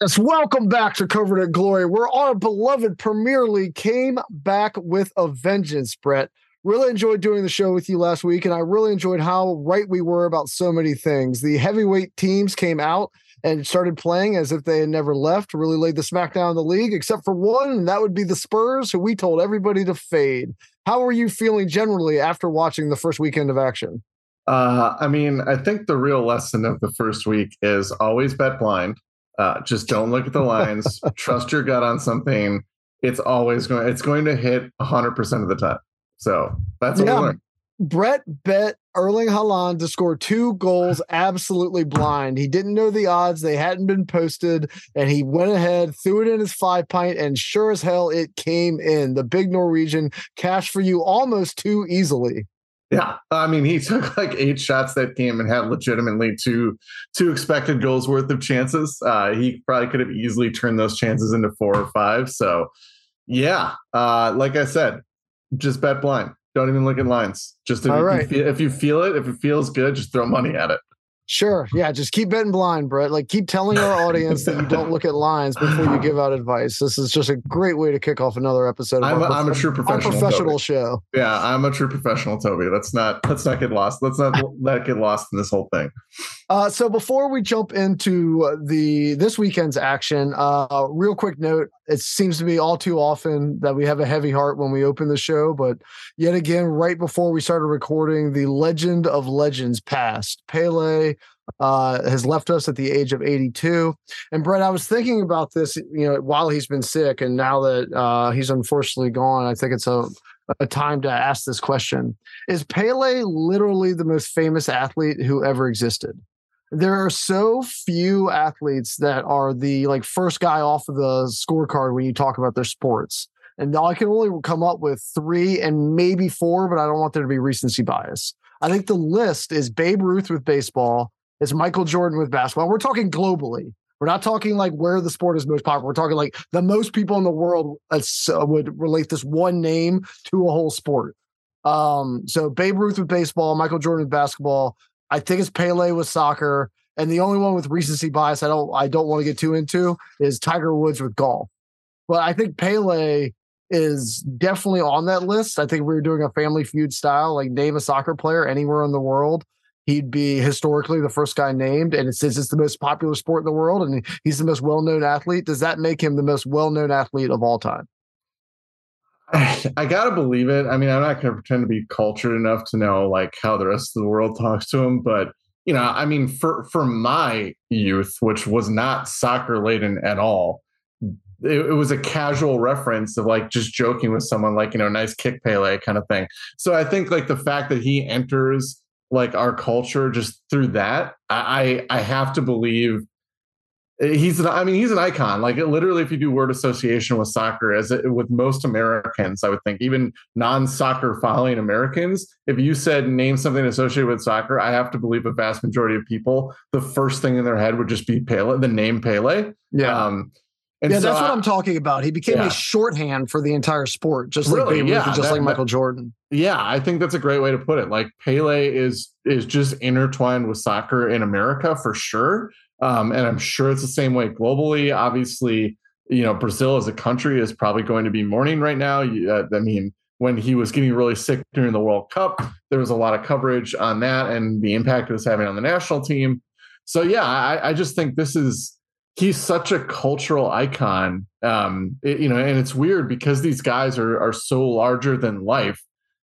Yes, welcome back to Covered in Glory, where our beloved Premier League came back with a vengeance, Brett. Really enjoyed doing the show with you last week, and I really enjoyed how right we were about so many things. The heavyweight teams came out and started playing as if they had never left, really laid the smackdown in the league, except for one, and that would be the Spurs, who we told everybody to fade. How are you feeling generally after watching the first weekend of action? I think the real lesson of the first week is always bet blind. Just don't look at the lines. Trust your gut on something. It's always going. It's going to hit 100% of the time. So that's what we learned. Brett bet Erling Haaland to score 2 goals absolutely blind. He didn't know the odds. They hadn't been posted, and he went ahead, threw it in his 5-pint, and sure as hell, it came in. The big Norwegian cashed for you almost too easily. Yeah, I mean, he took like 8 shots that game and had legitimately two expected goals worth of chances. He probably could have easily turned those chances into 4 or 5. So, yeah, like I said, just bet blind. Don't even look at lines. Just if you feel it, if it feels good, just throw money at it. Sure. Yeah. Just keep betting blind, Brett. Like, keep telling our audience that you don't look at lines before you give out advice. This is just a great way to kick off another episode of I'm a true professional, show. Yeah. I'm a true professional, Toby. Let's not get lost. Let's not let get lost in this whole thing. So before we jump into this weekend's action, real quick note, it seems to be all too often that we have a heavy heart when we open the show, but yet again, right before we started recording, the legend of legends passed. Pele has left us at the age of 82. And Brett, I was thinking about this, while he's been sick, and now that he's unfortunately gone, I think it's a time to ask this question. Is Pele literally the most famous athlete who ever existed? There are so few athletes that are the first guy off of the scorecard when you talk about their sports. And I can only come up with 3 and maybe 4, but I don't want there to be recency bias. I think the list is Babe Ruth with baseball, it's Michael Jordan with basketball. We're talking globally. We're not talking where the sport is most popular. We're talking the most people in the world would relate this one name to a whole sport. So Babe Ruth with baseball, Michael Jordan with basketball. I think it's Pele with soccer. And the only one with recency bias I don't want to get too into is Tiger Woods with golf. But I think Pele is definitely on that list. I think we were doing a Family Feud style, name a soccer player anywhere in the world. He'd be historically the first guy named, and since it's the most popular sport in the world and he's the most well-known athlete, does that make him the most well-known athlete of all time? I got to believe it. I mean, I'm not going to pretend to be cultured enough to know how the rest of the world talks to him, but for my youth, which was not soccer laden at all, it was a casual reference of just joking with someone nice kick Pele kind of thing. So I think the fact that he enters our culture just through that, I have to believe he's an icon. Literally, if you do word association with soccer, with most Americans, I would think even non-soccer following Americans, if you said name something associated with soccer, I have to believe a vast majority of people, the first thing in their head would just be Pele, the name Pele. Yeah. So that's what I'm talking about. He became a shorthand for the entire sport, just really, like Babe Ruth, just Michael Jordan. Yeah, I think that's a great way to put it. Pele is just intertwined with soccer in America for sure, and I'm sure it's the same way globally. Obviously, Brazil as a country is probably going to be mourning right now. When he was getting really sick during the World Cup, there was a lot of coverage on that and the impact it was having on the national team. So yeah, I just think this is. He's such a cultural icon, and it's weird because these guys are so larger than life.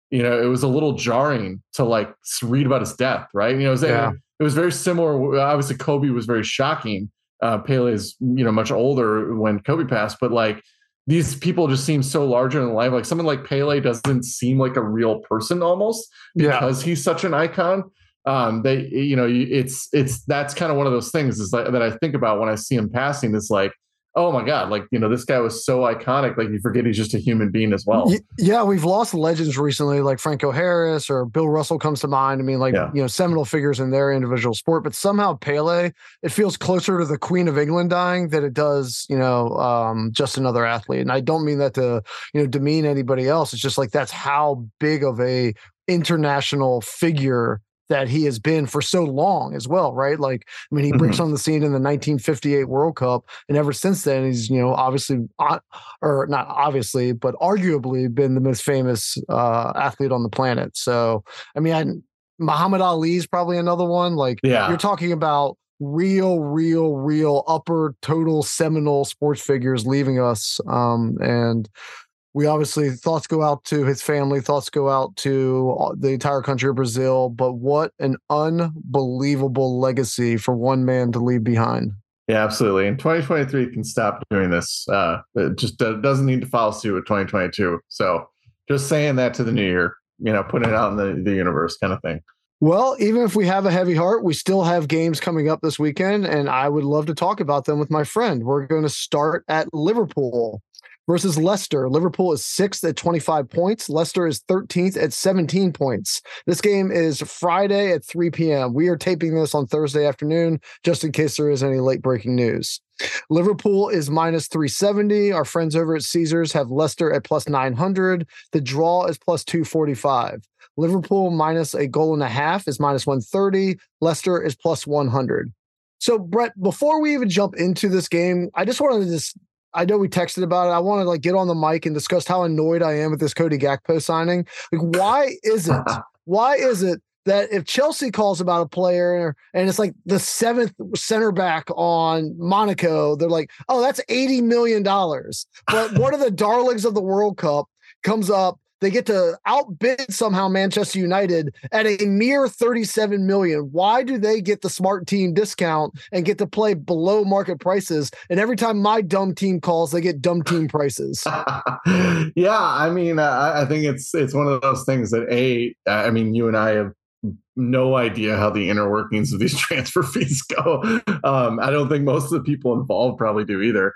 It was a little jarring to read about his death, right? It was very similar. Obviously, Kobe was very shocking. Pele is much older when Kobe passed, but these people just seem so larger than life. Someone like Pele doesn't seem like a real person almost because he's such an icon. They, you know, it's that's kind of one of those things is like, that I think about when I see him passing. It's like, oh my God, like, you know, this guy was so iconic. Like, you forget he's just a human being as well. Yeah, we've lost legends recently, like Franco Harris or Bill Russell comes to mind. I mean, like, you know, seminal figures in their individual sport, but somehow Pele, it feels closer to the Queen of England dying than it does, you know, just another athlete. And I don't mean that to, you know, demean anybody else. It's just like, that's how big of a international figure that he has been for so long as well, right? Like, I mean, he breaks on the scene in the 1958 World Cup, and ever since then, he's, you know, obviously, or not obviously, but arguably been the most famous athlete on the planet. So, I mean, Muhammad Ali's probably another one. Like, you're talking about real upper total seminal sports figures leaving us, and we obviously, thoughts go out to his family, thoughts go out to the entire country of Brazil, but what an unbelievable legacy for one man to leave behind. Yeah, absolutely. And 2023 can stop doing this. It just doesn't need to follow suit with 2022. So just saying that to the new year, you know, putting it out in the universe kind of thing. Well, even if we have a heavy heart, we still have games coming up this weekend, and I would love to talk about them with my friend. We're going to start at Liverpool versus Leicester. Liverpool is 6th at 25 points. Leicester is 13th at 17 points. This game is Friday at 3 p.m. We are taping this on Thursday afternoon, just in case there is any late breaking news. Liverpool is minus 370. Our friends over at Caesars have Leicester at plus 900. The draw is plus 245. Liverpool minus a goal and a half is minus 130. Leicester is plus 100. So, Brett, before we even jump into this game, I just wanted to I know we texted about it. I want to like get on the mic and discuss how annoyed I am with this Cody Gakpo signing. Like, why is it that if Chelsea calls about a player and it's like the 7th center back on Monaco, they're like, oh, that's $80 million. But one of the darlings of the World Cup comes up. They get to outbid somehow Manchester United at a mere $37 million. Why do they get the smart team discount and get to play below market prices? And every time my dumb team calls, they get dumb team prices. Yeah, I mean, I think it's one of those things that, I mean, you and I have no idea how the inner workings of these transfer fees go. I don't think most of the people involved probably do either.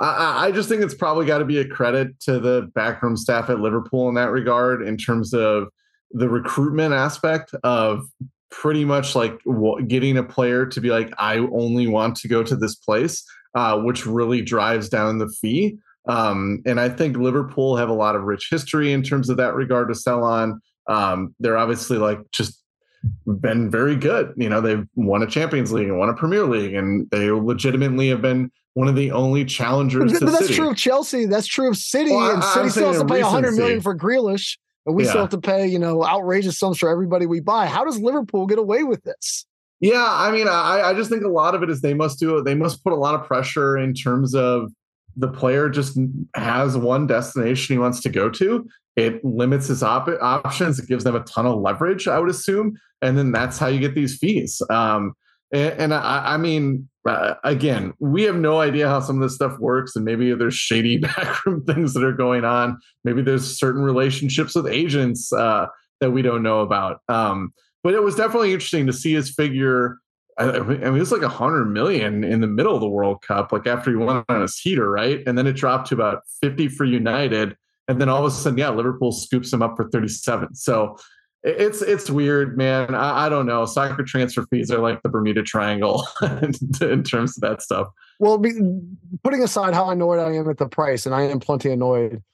I just think it's probably got to be a credit to the backroom staff at Liverpool in that regard, in terms of the recruitment aspect of pretty much like getting a player to be like, I only want to go to this place, which really drives down the fee. And I think Liverpool have a lot of rich history in terms of that regard to sell on. They're obviously like just been very good. You know, they've won a Champions League and won a Premier League, and they legitimately have been one of the only challengers to City. That's true of Chelsea. That's true of City. Well, and City still has to pay $100 million for Grealish, and we still have to pay, you know, outrageous sums for everybody we buy. How does Liverpool get away with this? Yeah, I mean, I just think a lot of it is they must put a lot of pressure in terms of the player just has one destination he wants to go to. It limits his options. It gives them a ton of leverage, I would assume. And then that's how you get these fees. And I mean, again, we have no idea how some of this stuff works, and maybe there's shady backroom things that are going on. Maybe there's certain relationships with agents that we don't know about. But it was definitely interesting to see his figure. I mean, it was like $100 million in the middle of the World Cup, like after he won on his heater, right? And then it dropped to about 50 for United, and then all of a sudden, yeah, Liverpool scoops him up for 37. So. It's weird, man. I don't know. Soccer transfer fees are like the Bermuda Triangle in terms of that stuff. Well, putting aside how annoyed I am at the price, and I am plenty annoyed,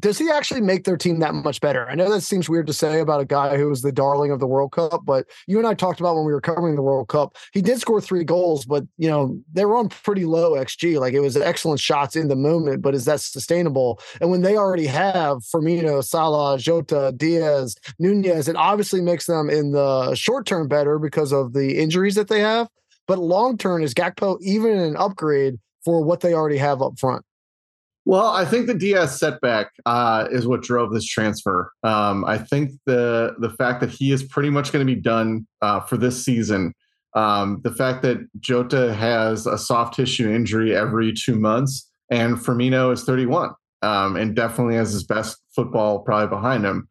does he actually make their team that much better? I know that seems weird to say about a guy who was the darling of the World Cup, but you and I talked about when we were covering the World Cup, he did score 3 goals, but you know, they were on pretty low XG. Like, it was excellent shots in the moment, but is that sustainable? And when they already have Firmino, Salah, Jota, Diaz, Nunez, it obviously makes them in the short term better because of the injuries that they have. But long term, is Gakpo even an upgrade for what they already have up front? Well, I think the Diaz setback is what drove this transfer. I think the fact that he is pretty much going to be done for this season, the fact that Jota has a soft tissue injury every 2 months, and Firmino is 31 and definitely has his best football probably behind him.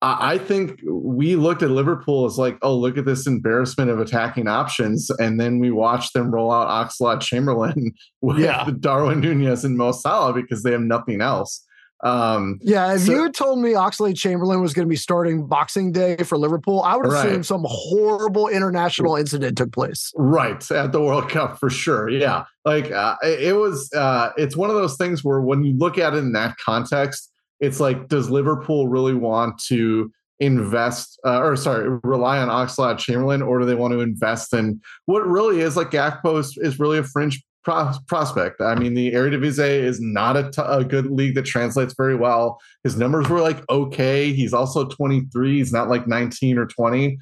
I think we looked at Liverpool as like, oh, look at this embarrassment of attacking options. And then we watched them roll out Oxlade-Chamberlain with Darwin Nunez and Mo Salah because they have nothing else. If you had told me Oxlade-Chamberlain was going to be starting Boxing Day for Liverpool, I would assume some horrible international incident took place. Right. At the World Cup for sure. Yeah. Like it was, it's one of those things where when you look at it in that context, it's like, does Liverpool really want to invest rely on Oxlade-Chamberlain, or do they want to invest in what really is like Gakpo is really a fringe prospect? I mean, the Eredivisie is not a good league that translates very well. His numbers were like, okay. He's also 23. He's not like 19 or 20.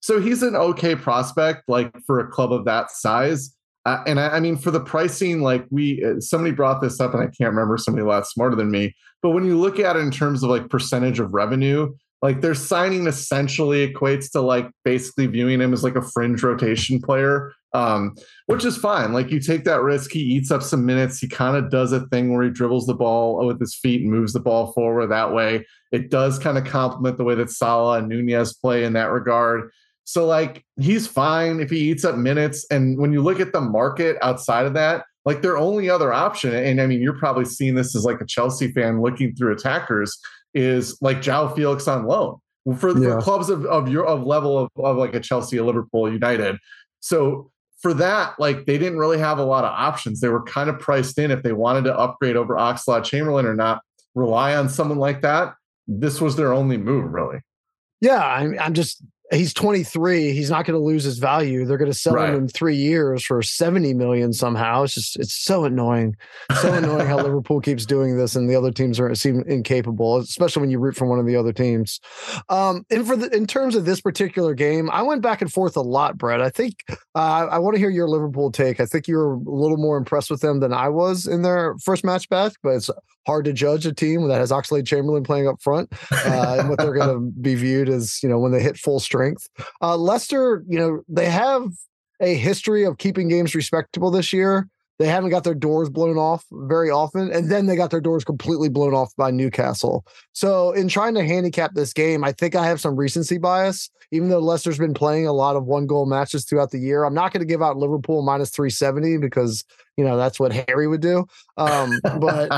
So he's an okay prospect, like for a club of that size. And I mean, for the pricing, like somebody brought this up and I can't remember, somebody a lot smarter than me, but when you look at it in terms of like percentage of revenue, like their signing essentially equates to like basically viewing him as like a fringe rotation player, which is fine. Like you take that risk. He eats up some minutes. He kind of does a thing where he dribbles the ball with his feet and moves the ball forward that way. It does kind of complement the way that Salah and Nunez play in that regard. So like, he's fine if he eats up minutes. And when you look at the market outside of that, like their only other option, and I mean, you're probably seeing this as like a Chelsea fan looking through attackers, is like Joao Felix on loan for clubs of level of like a Chelsea, a Liverpool, United. So for that, like they didn't really have a lot of options. They were kind of priced in if they wanted to upgrade over Oxlade-Chamberlain or not rely on someone like that. This was their only move, really. Yeah, I'm just... He's 23. He's not going to lose his value. They're going to sell him in 3 years for 70 million somehow. It's just, it's so annoying. So annoying how Liverpool keeps doing this and the other teams seem incapable, especially when you root for one of the other teams. And in terms of this particular game, I went back and forth a lot, Brett. I think I want to hear your Liverpool take. I think you were a little more impressed with them than I was in their first match back, but it's hard to judge a team that has Oxlade-Chamberlain playing up front and what they're going to be viewed as, you know, when they hit full strength. Leicester, you know, they have a history of keeping games respectable this year. They haven't got their doors blown off very often. And then they got their doors completely blown off by Newcastle. So in trying to handicap this game, I think I have some recency bias, even though Leicester's been playing a lot of one goal matches throughout the year. I'm not going to give out Liverpool minus 370 because, you know, that's what Harry would do. But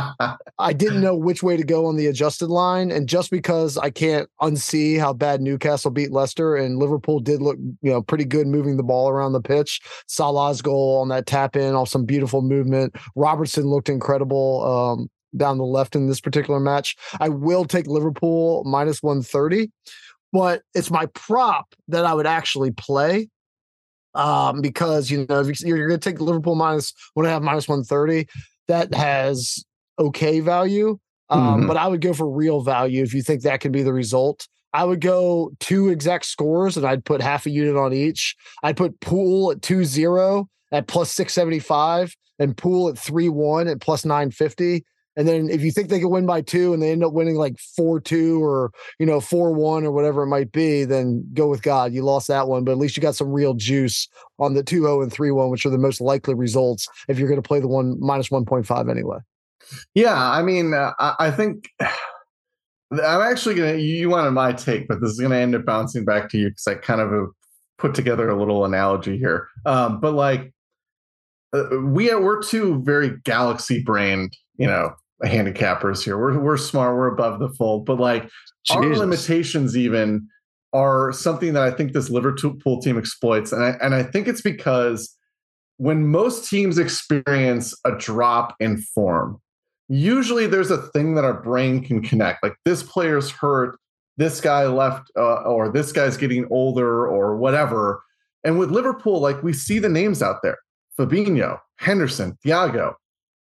I didn't know which way to go on the adjusted line. And just because I can't unsee how bad Newcastle beat Leicester, and Liverpool did look, you know, pretty good moving the ball around the pitch. Salah's goal on that tap in off some beautiful movement. Robertson looked incredible down the left in this particular match. I will take Liverpool minus 130, but it's my prop that I would actually play. Because, you know, if you're going to take Liverpool minus 130, that has okay value. But I would go for real value if you think that can be the result. I would go two exact scores and I'd put half a unit on each. I'd put Pool at 2-0 at plus 675 and Pool at 3-1 at plus 950. And then if you think they can win by two and they end up winning like 4-2 or, you know, 4-1 or whatever it might be, then go with God. You lost that one, but at least you got some real juice on the 2-0 and 3-1, which are the most likely results if you're going to play the one minus 1.5 anyway. Yeah. I mean, I think I'm actually going to, you wanted my take, but this is going to end up bouncing back to you because I kind of put together a little analogy here. But like we're two very galaxy brained, you know, handicappers here. We're smart. We're above the fold, but like our limitations even are something that I think this Liverpool team exploits. And I think it's because when most teams experience a drop in form, usually there's a thing that our brain can connect. Like this player's hurt, this guy left, or this guy's getting older or whatever. And with Liverpool, like we see the names out there, Fabinho, Henderson, Thiago.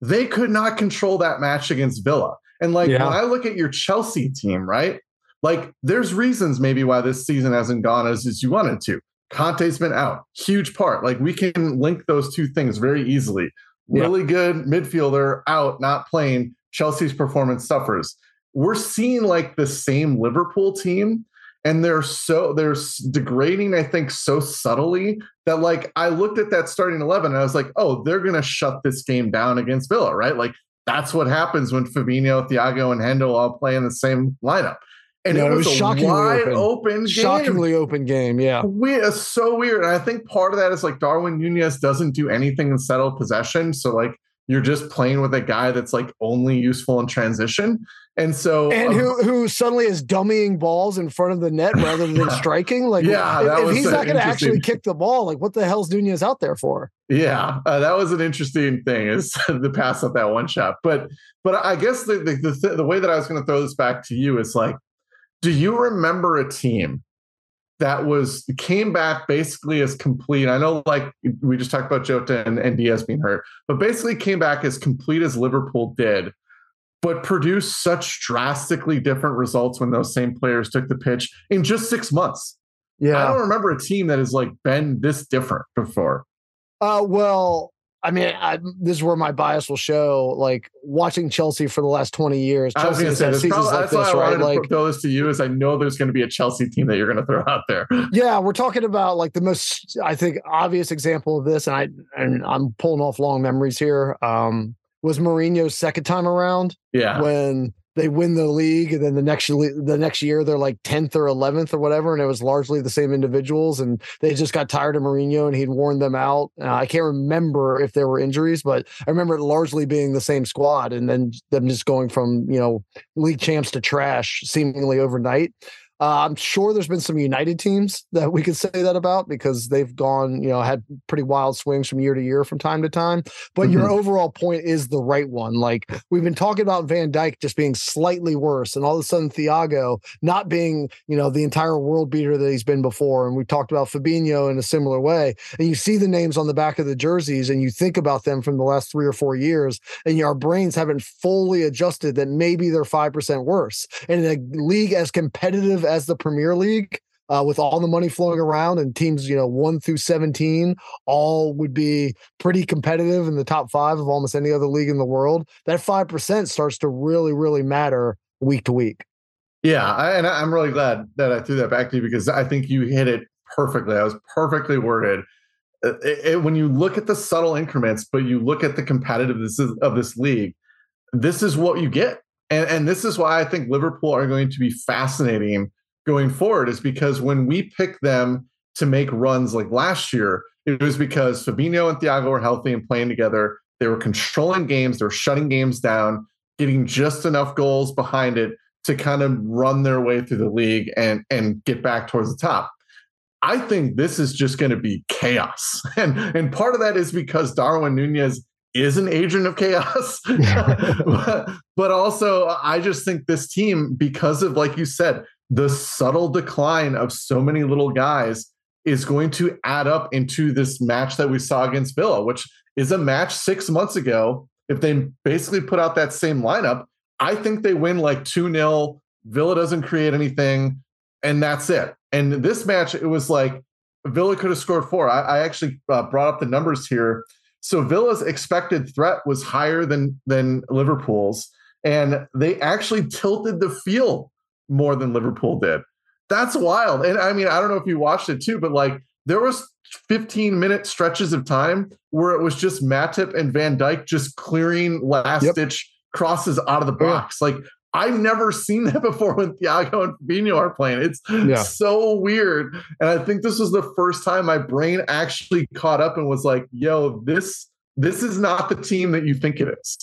They could not control that match against Villa. And like, when I look at your Chelsea team, right? Like there's reasons maybe why this season hasn't gone as you wanted to. Conte's been out, huge part. Like we can link those two things very easily. Really good midfielder out, not playing. Chelsea's performance suffers. We're seeing like the same Liverpool team. And they're degrading, I think, so subtly that like I looked at that starting 11 and I was like, oh, they're going to shut this game down against Villa, right? Like that's what happens when Fabinho, Thiago, and Hendo all play in the same lineup. And no, it was a wide open game. Shockingly open game, yeah. It's so weird. And I think part of that is, like, Darwin Nunez doesn't do anything in settled possession. So, like, you're just playing with a guy that's, like, only useful in transition. And so... And who suddenly is dummying balls in front of the net rather than striking. Like, if he's not going to actually kick the ball, like, what the hell's Nunez out there for? Yeah, that was an interesting thing, is the pass up that one shot. But I guess the way that I was going to throw this back to you is, like, do you remember a team that came back basically as complete? I know, like, we just talked about Jota and Diaz being hurt, but basically came back as complete as Liverpool did, but produced such drastically different results when those same players took the pitch in just 6 months. Yeah, I don't remember a team that has, like, been this different before. This is where my bias will show. Like, watching Chelsea for the last 20 years, Chelsea has had seasons like this, right? Like, throw this to you, is I know there's going to be a Chelsea team that you're going to throw out there. Yeah, we're talking about, like, the most, I think, obvious example of this, and I'm pulling off long memories here. Was Mourinho's second time around? Yeah, when they win the league, and then the next year they're like 10th or 11th or whatever, and it was largely the same individuals, and they just got tired of Mourinho, and he'd worn them out. I can't remember if there were injuries, but I remember it largely being the same squad, and then them just going from, you know, league champs to trash seemingly overnight. I'm sure there's been some United teams that we could say that about, because they've gone, you know, had pretty wild swings from year to year, from time to time. But your overall point is the right one. Like, we've been talking about Van Dijk just being slightly worse, and all of a sudden Thiago not being, you know, the entire world beater that he's been before. And we talked about Fabinho in a similar way. And you see the names on the back of the jerseys, and you think about them from the last 3 or 4 years, and our brains haven't fully adjusted that maybe they're 5% worse. And in a league as competitive as the Premier League, with all the money flowing around, and teams, you know, 1 through 17, all would be pretty competitive in the top 5 of almost any other league in the world. That 5% starts to really, really matter week to week. Yeah, and I'm really glad that I threw that back to you, because I think you hit it perfectly. I was perfectly worded. When you look at the subtle increments, but you look at the competitiveness of this league, this is what you get. And this is why I think Liverpool are going to be fascinating going forward, is because when we pick them to make runs like last year, it was because Fabinho and Thiago were healthy and playing together. They were controlling games. They were shutting games down, getting just enough goals behind it to kind of run their way through the league and get back towards the top. I think this is just going to be chaos. And part of that is because Darwin Nunez is an agent of chaos. But also, I just think this team, because of, like you said, the subtle decline of so many little guys, is going to add up into this match that we saw against Villa, which is a match 6 months ago. If they basically put out that same lineup, I think they win like 2-0. Villa doesn't create anything, and that's it. And this match, it was like Villa could have scored 4. I actually brought up the numbers here. So Villa's expected threat was higher than Liverpool's, and they actually tilted the field more than Liverpool did. That's wild. And I mean, I don't know if you watched it too, but like there was 15-minute stretches of time where it was just Matip and Van Dijk just clearing last-ditch crosses out of the box. Yeah. Like, I've never seen that before when Thiago and Fabinho are playing. It's so weird. And I think this was the first time my brain actually caught up and was like, yo, this is not the team that you think it is.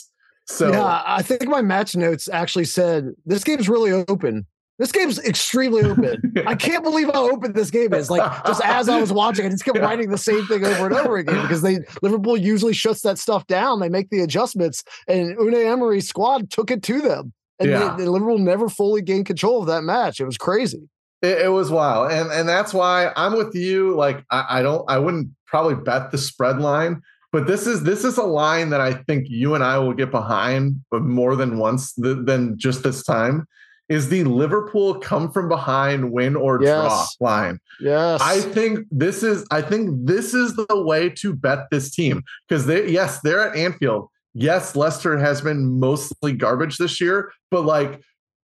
So yeah, I think my match notes actually said, this game's really open. This game's extremely open. I can't believe how open this game is. Like, just as I was watching, I just kept writing the same thing over and over again, because Liverpool usually shuts that stuff down. They make the adjustments, and Unai Emery's squad took it to them. And Liverpool never fully gained control of that match. It was crazy. It was wild. And that's why I'm with you. Like, I wouldn't probably bet the spread line, but this is a line that I think you and I will get behind, but more than once than just this time, is the Liverpool come from behind, win or draw line. Yes. I think this is the way to bet this team, because they're at Anfield. Yes, Leicester has been mostly garbage this year, but like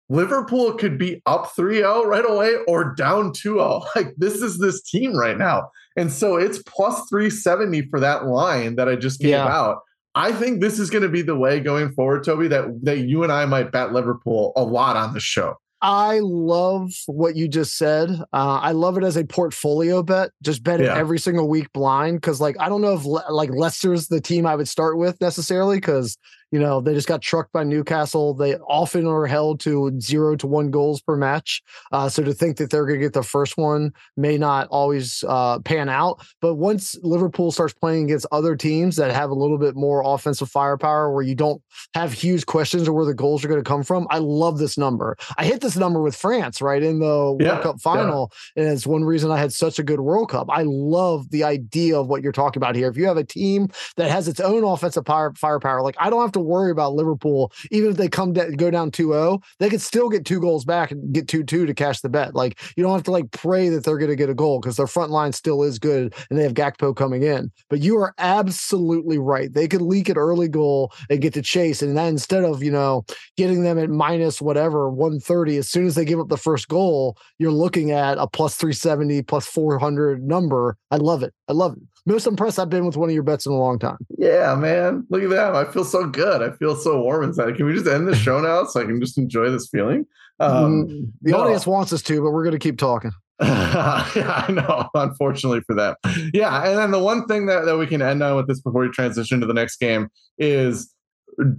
Liverpool could be up 3-0 right away or down 2-0. Like, this is this team right now. And so it's plus 370 for that line that I just gave out. I think this is going to be the way going forward, Toby, that you and I might bet Liverpool a lot on the show. I love what you just said. I love it as a portfolio bet. Just bet it every single week blind, because like I don't know if like Leicester's the team I would start with necessarily, because you know they just got trucked by Newcastle. They often are held to 0 to 1 goals per match. So to think that they're going to get the first one may not always pan out. But once Liverpool starts playing against other teams that have a little bit more offensive firepower, where you don't have huge questions of where the goals are going to come from, I love this number. I hit this number with France right in the World Cup final, and it's one reason I had such a good World Cup. I love the idea of what you're talking about here. If you have a team that has its own offensive firepower, like I don't have to worry about Liverpool. Even if they go down 2-0, they could still get 2 goals back and get 2-2 to cash the bet. Like you don't have to like pray that they're going to get a goal, because their front line still is good and they have Gakpo coming in. But you are absolutely right. They could leak an early goal and get to chase, and then instead of, you know, getting them at minus whatever 130, as soon as they give up the first goal, you're looking at a plus 370, plus 400 number. I love it. I love it. Most impressed I've been with one of your bets in a long time. Yeah, man. Look at that. I feel so good. I feel so warm inside. Can we just end the show now so I can just enjoy this feeling? The audience wants us to, but we're going to keep talking. Yeah, I know. Unfortunately for them. Yeah. And then the one thing that we can end on with this before we transition to the next game is,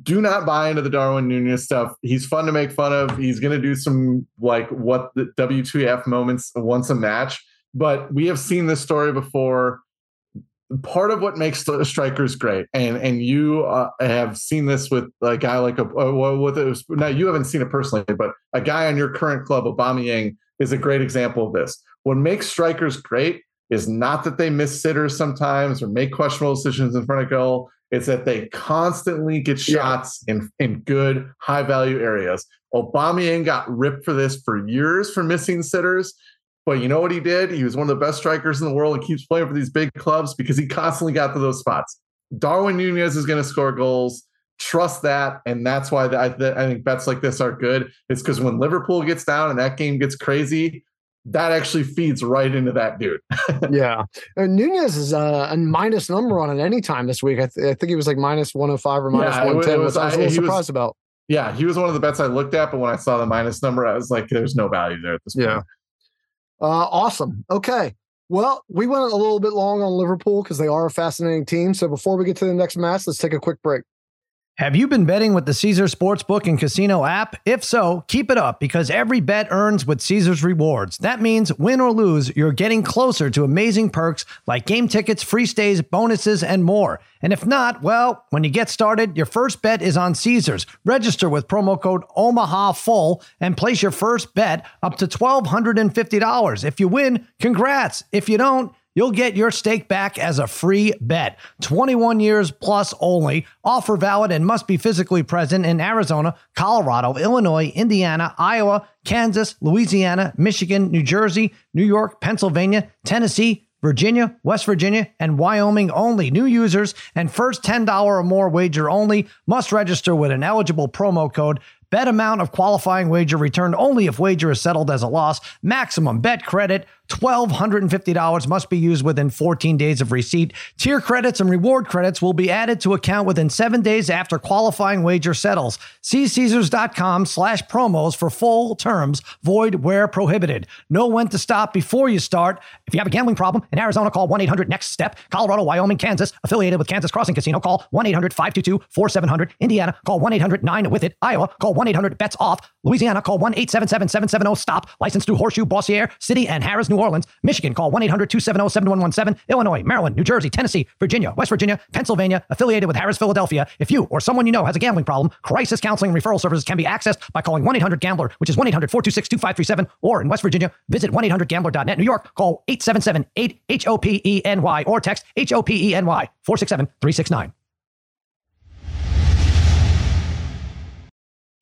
do not buy into the Darwin Nunez stuff. He's fun to make fun of. He's going to do some like what the WTF moments once a match, but we have seen this story before. Part of what makes the strikers great, and you have seen this with a guy like now you haven't seen it personally, but a guy on your current club, Aubameyang, is a great example of this. What makes strikers great is not that they miss sitters sometimes or make questionable decisions in front of goal. It's that they constantly get shots in good, high-value areas. Aubameyang got ripped for this for years for missing sitters. But you know what he did? He was one of the best strikers in the world and keeps playing for these big clubs because he constantly got to those spots. Darwin Nunez is going to score goals. Trust that. And that's why I think bets like this are good. It's because when Liverpool gets down and that game gets crazy, that actually feeds right into that dude. Yeah. And Nunez is a minus number on it any time this week. I think he was like minus 105 or minus 110, which I was a little surprised about. Yeah, he was one of the bets I looked at, but when I saw the minus number, I was like, there's no value there at this point. Yeah. Awesome. Okay. Well, we went a little bit long on Liverpool because they are a fascinating team. So before we get to the next match, let's take a quick break. Have you been betting with the Caesars Sportsbook and Casino app? If so, keep it up, because every bet earns with Caesars Rewards. That means win or lose, you're getting closer to amazing perks like game tickets, free stays, bonuses, and more. And if not, well, when you get started, your first bet is on Caesars. Register with promo code OMAHAFULL and place your first bet up to $1,250. If you win, congrats. If you don't, you'll get your stake back as a free bet. 21 years plus only. Offer valid and must be physically present in Arizona, Colorado, Illinois, Indiana, Iowa, Kansas, Louisiana, Michigan, New Jersey, New York, Pennsylvania, Tennessee, Virginia, West Virginia, and Wyoming only. New users and first $10 or more wager only. Must register with an eligible promo code. Bet amount of qualifying wager returned only if wager is settled as a loss. Maximum bet credit, $1,250, must be used within 14 days of receipt. Tier credits and reward credits will be added to account within 7 days after qualifying wager settles. See Caesars.com/promos for full terms, void where prohibited. Know when to stop before you start. If you have a gambling problem, in Arizona, call 1-800-NEXT-STEP. Colorado, Wyoming, Kansas, affiliated with Kansas Crossing Casino, call 1-800-522-4700. Indiana, call 1-800-9-WITH-IT. Iowa, call 1-800-BETS-OFF. Louisiana, call 1-877-770-STOP. Licensed through Horseshoe, Bossier City, and Harris, New Orleans. Michigan, call 1-800-270-7117. Illinois, Maryland, New Jersey, Tennessee, Virginia, West Virginia, Pennsylvania, affiliated with Harris, Philadelphia. If you or someone you know has a gambling problem, crisis counseling referral services can be accessed by calling 1-800-GAMBLER, which is 1-800-426-2537, or in West Virginia, visit 1-800-GAMBLER.net. New York, call 877-8-HOPENY or text HOPENY 467-369.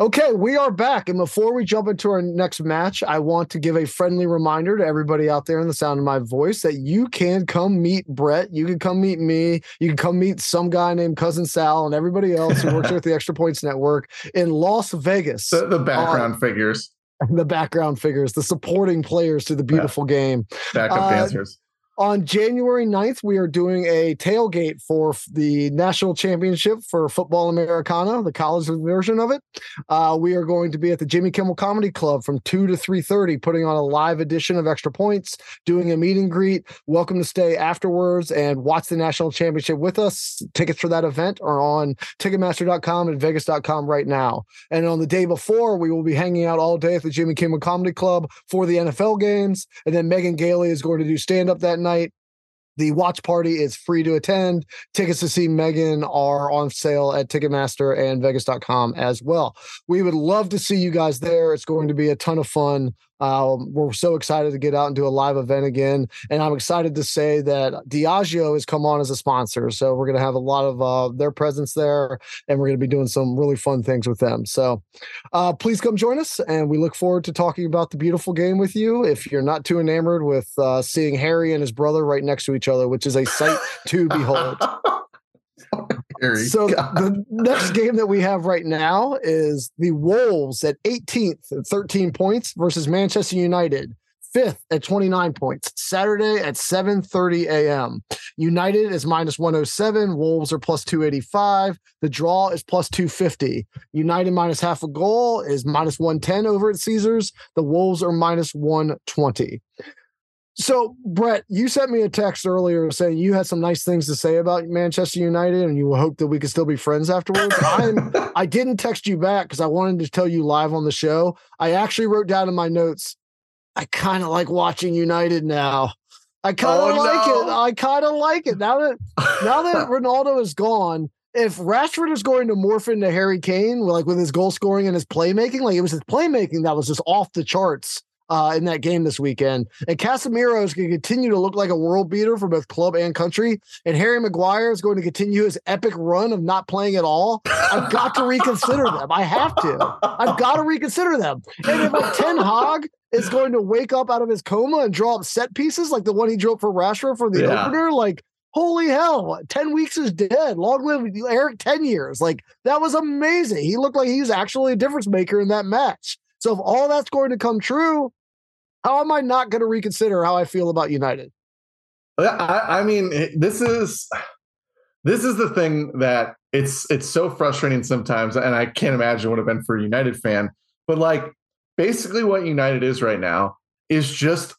Okay, we are back. And before we jump into our next match, I want to give a friendly reminder to everybody out there in the sound of my voice that you can come meet Brett. You can come meet me. You can come meet some guy named Cousin Sal and everybody else who works with the Extra Points Network in Las Vegas. The background figures. The background figures, the supporting players to the beautiful game. Backup dancers. On January 9th, we are doing a tailgate for the National Championship for Football Americana, the college version of it. We are going to be at the Jimmy Kimmel Comedy Club from 2 to 3:30, putting on a live edition of Extra Points, doing a meet and greet. Welcome to stay afterwards and watch the National Championship with us. Tickets for that event are on Ticketmaster.com and Vegas.com right now. And on the day before, we will be hanging out all day at the Jimmy Kimmel Comedy Club for the NFL games. And then Megan Gailey is going to do stand-up that night. The watch party is free to attend. Tickets to see Megan are on sale at Ticketmaster and Vegas.com as well. We would love to see you guys there. It's going to be a ton of fun. We're so excited to get out and do a live event again. And I'm excited to say that Diageo has come on as a sponsor. So we're going to have a lot of their presence there, and we're going to be doing some really fun things with them. So please come join us. And we look forward to talking about the beautiful game with you. If you're not too enamored with seeing Harry and his brother right next to each other, which is a sight to behold. So the next game that we have right now is the Wolves at 18th at 13 points versus Manchester United, 5th at 29 points, Saturday at 7:30 a.m. United is -107. Wolves are +285. The draw is +250. United minus half a goal is -110 over at Caesars. The Wolves are -120. So, Brett, you sent me a text earlier saying you had some nice things to say about Manchester United and you hope that we could still be friends afterwards. I didn't text you back because I wanted to tell you live on the show. I actually wrote down in my notes, I kind of like watching United now. I kind of I kind of like it. Now that Ronaldo is gone, if Rashford is going to morph into Harry Kane, like with his goal scoring and his playmaking, like it was his playmaking that was just off the charts in that game this weekend. And Casemiro is going to continue to look like a world beater for both club and country. And Harry Maguire is going to continue his epic run of not playing at all. I've got to reconsider them. I have to. I've got to reconsider them. And if like Ten Hag is going to wake up out of his coma and draw up set pieces like the one he drew up for Rashford for the opener, like, holy hell, 10 weeks is dead. Long live Eric, 10 years. Like, that was amazing. He looked like he was actually a difference maker in that match. So if all that's going to come true, how am I not going to reconsider how I feel about United? I mean, this is the thing that it's so frustrating sometimes, and I can't imagine what it would have been for a United fan. But like, basically, what United is right now is just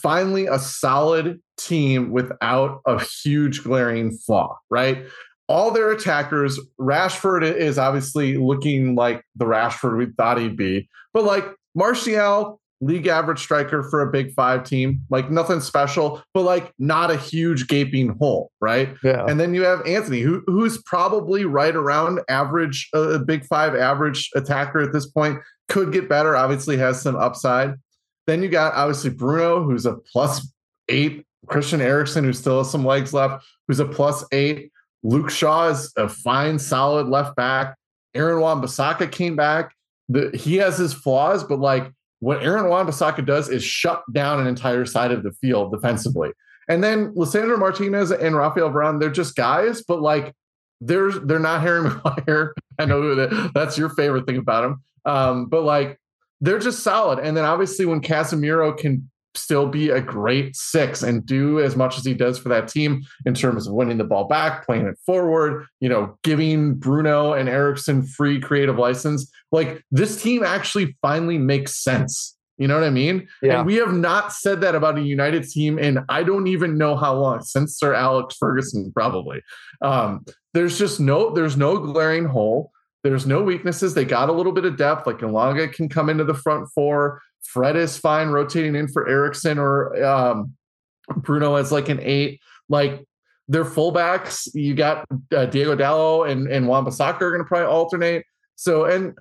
finally a solid team without a huge glaring flaw, right? All their attackers, Rashford is obviously looking like the Rashford we thought he'd be, but like Martial, league average striker for a big five team, like nothing special, but like not a huge gaping hole, right? Yeah. And then you have Anthony, who's probably right around average, a big five average attacker at this point, could get better, obviously has some upside. Then you got obviously Bruno, who's a +8, Christian Eriksen, who still has some legs left, who's a +8, Luke Shaw is a fine, solid left back, Aaron Wan-Bissaka came back, he has his flaws, but like, what Aaron Wan-Bissaka does is shut down an entire side of the field defensively. And then Lissandro Martinez and Rafael Varane, they're just guys, but like they're not Harry Maguire. I know that's your favorite thing about him. But like, they're just solid. And then obviously when Casemiro can still be a great six and do as much as he does for that team in terms of winning the ball back, playing it forward, you know, giving Bruno and Eriksson free creative license. Like, this team actually finally makes sense. You know what I mean? Yeah. And we have not said that about a United team in I don't even know how long, since Sir Alex Ferguson, probably. There's no glaring hole. There's no weaknesses. They got a little bit of depth. Like, Elanga can come into the front four. Fred is fine rotating in for Eriksson or Bruno as like an eight. Like, their fullbacks, you got Diego Dallo and Wan-Bissaka are going to probably alternate. So, and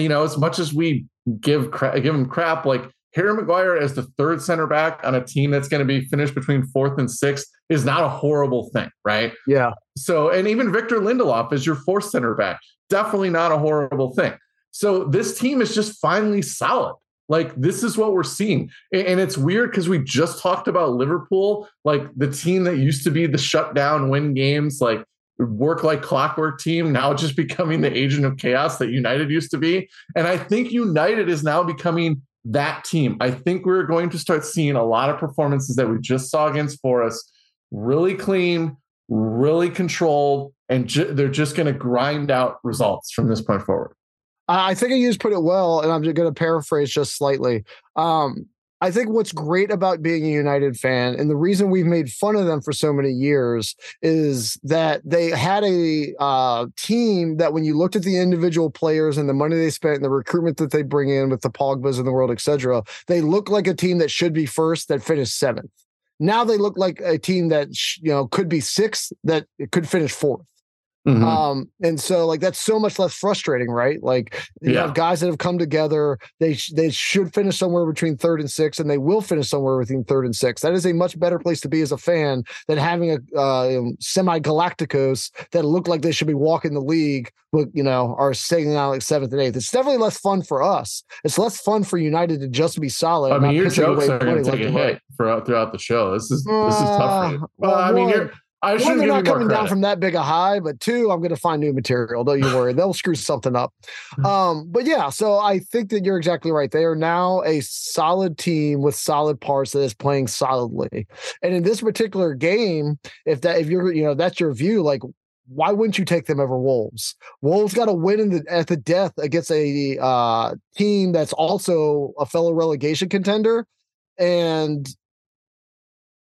you know, as much as we give him crap, like, Harry Maguire as the third center back on a team that's going to be finished between fourth and sixth is not a horrible thing, right? Yeah. So, and even Victor Lindelof as your fourth center back, definitely not a horrible thing. So this team is just finally solid. Like, this is what we're seeing. And it's weird because we just talked about Liverpool, like the team that used to be the shutdown, win games, like work like clockwork team, now just becoming the agent of chaos that United used to be. And I think United is now becoming that team. I think we're going to start seeing a lot of performances that we just saw against Forest, really clean, really controlled, and they're just going to grind out results from this point forward. I think you just put it well, and I'm just going to paraphrase just slightly. I think what's great about being a United fan, and the reason we've made fun of them for so many years, is that they had a team that when you looked at the individual players and the money they spent and the recruitment that they bring in with the Pogbas in the world, etc., they look like a team that should be first that finished seventh. Now they look like a team that, you know, could be sixth, that it could finish fourth. Mm-hmm. And so, like, that's so much less frustrating, right? Like, you have guys that have come together, they should finish somewhere between third and sixth, and they will finish somewhere between third and sixth. That is a much better place to be as a fan than having a semi-Galacticos that look like they should be walking the league, but, you know, are sitting out like seventh and eighth. It's definitely less fun for us. It's less fun for United to just be solid. I mean, your jokes are going to take a hit throughout the show. This is tough for you. Well, I mean, One, they're not coming down from that big a high, but two, I'm going to find new material. Don't you worry. They'll screw something up. But yeah, so I think that you're exactly right. They are now a solid team with solid parts that is playing solidly. And in this particular game, if that's your view, like, why wouldn't you take them over Wolves? Wolves got to win at the death against a team that's also a fellow relegation contender. And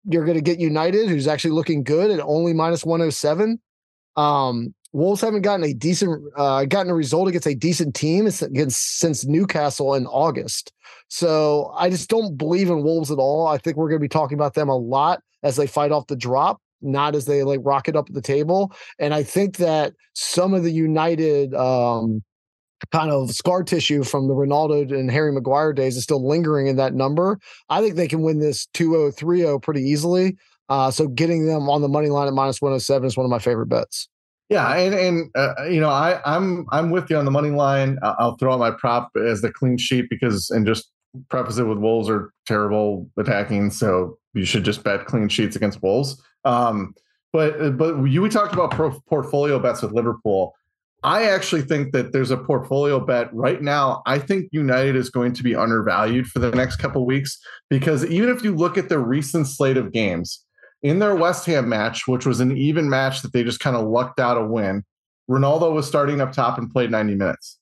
you're going to get United, who's actually looking good at only minus 107. Wolves haven't gotten a result against a decent team since Newcastle in August. So I just don't believe in Wolves at all. I think we're going to be talking about them a lot as they fight off the drop, not as they like rocket up the table. And I think that some of the United kind of scar tissue from the Ronaldo and Harry Maguire days is still lingering in that number. I think they can win this 2-0, 3-0 pretty easily. So getting them on the money line at minus 107 is one of my favorite bets. Yeah, and you know, I'm with you on the money line. I'll throw out my prop as the clean sheet and just preface it with Wolves are terrible attacking, so you should just bet clean sheets against Wolves. But we talked about portfolio bets with Liverpool. I actually think that there's a portfolio bet right now. I think United is going to be undervalued for the next couple of weeks, because even if you look at their recent slate of games, in their West Ham match, which was an even match that they just kind of lucked out a win, Ronaldo was starting up top and played 90 minutes.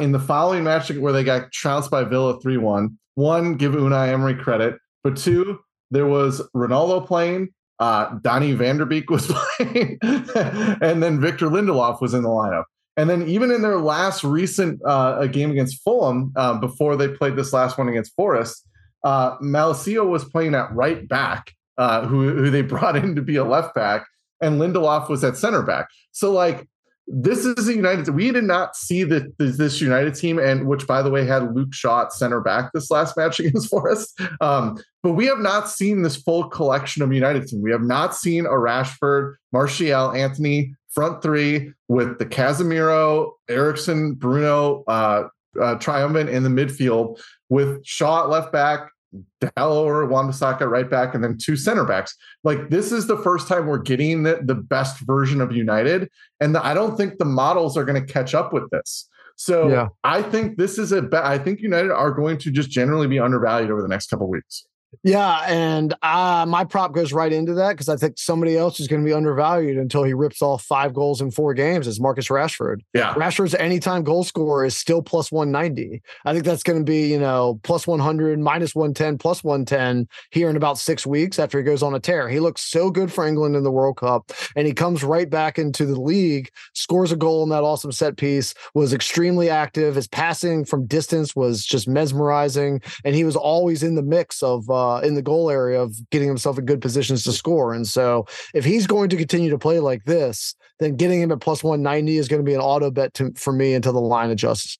In the following match where they got trounced by Villa 3-1, one, give Unai Emery credit, but two, there was Ronaldo playing, Donny van der Beek was playing, and then Victor Lindelof was in the lineup. And then even in their last recent game against Fulham, before they played this last one against Forest, Malacio was playing at right back, who they brought in to be a left back, and Lindelof was at center back. So, like, this is the United. We did not see this United team, and which, by the way, had Luke Shaw at center back this last match against Forest. But we have not seen this full collection of United team. We have not seen a Rashford, Martial, Anthony front three with the Casemiro, Eriksson, Bruno triumvirate in the midfield with Shaw at left back, Dallo or Wan-Bissaka right back, and then two center backs. Like, this is the first time we're getting the best version of United, and I don't think the models are going to catch up with this. So yeah. I think United are going to just generally be undervalued over the next couple of weeks. Yeah, and my prop goes right into that because I think somebody else is going to be undervalued until he rips off 5 goals in 4 games. It's Marcus Rashford. Yeah, Rashford's anytime goal scorer is still plus 190. I think that's going to be, plus 100, minus 110, plus 110 here in about 6 weeks after he goes on a tear. He looks so good for England in the World Cup, and he comes right back into the league, scores a goal in that awesome set piece, was extremely active. His passing from distance was just mesmerizing, and he was always in the mix of in the goal area of getting himself in good positions to score. And so if he's going to continue to play like this, then getting him at plus 190 is going to be an auto bet for me until the line adjusts.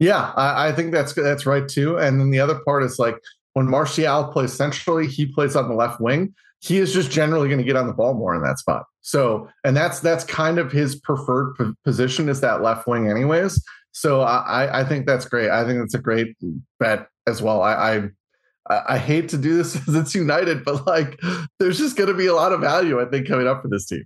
Yeah, I think that's right too. And then the other part is like when Martial plays centrally, he plays on the left wing. He is just generally going to get on the ball more in that spot. So, and that's kind of his preferred position is that left wing anyways. So I think that's great. I think that's a great bet as well. I hate to do this because it's United, but like there's just going to be a lot of value, I think, coming up for this team.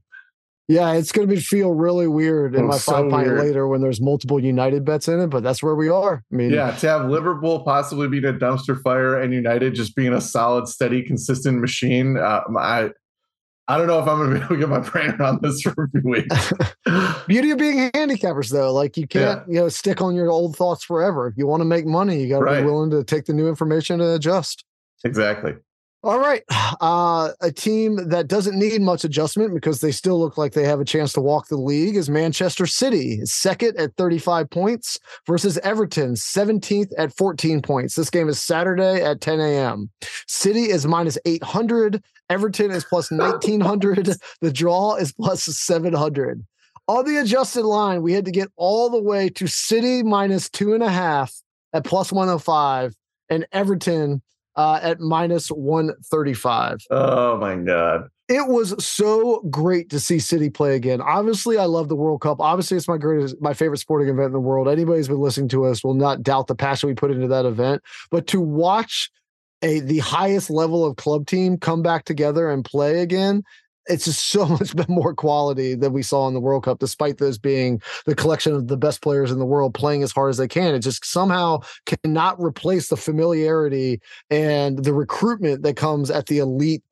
Yeah, it's going to feel really weird in my $5 later when there's multiple United bets in it, but that's where we are. I mean, yeah, to have Liverpool possibly being a dumpster fire and United just being a solid, steady, consistent machine. I don't know if I'm going to be able to get my brain around this for a few weeks. Beauty of being handicappers, though, like you can't, stick on your old thoughts forever. If you want to make money, you got to be willing to take the new information and adjust. Exactly. All right. A team that doesn't need much adjustment because they still look like they have a chance to walk the league is Manchester City, second at 35 points versus Everton, 17th at 14 points. This game is Saturday at 10 a.m. City is minus 800. Everton is plus 1900. The draw is plus 700. On the adjusted line, we had to get all the way to City minus 2.5 at plus 105 and Everton at minus 135. Oh my God. It was so great to see City play again. Obviously, I love the World Cup. Obviously, it's my favorite sporting event in the world. Anybody who's been listening to us will not doubt the passion we put into that event, but to watch the highest level of club team come back together and play again, it's just so much more quality than we saw in the World Cup, despite those being the collection of the best players in the world playing as hard as they can. It just somehow cannot replace the familiarity and the recruitment that comes at the elite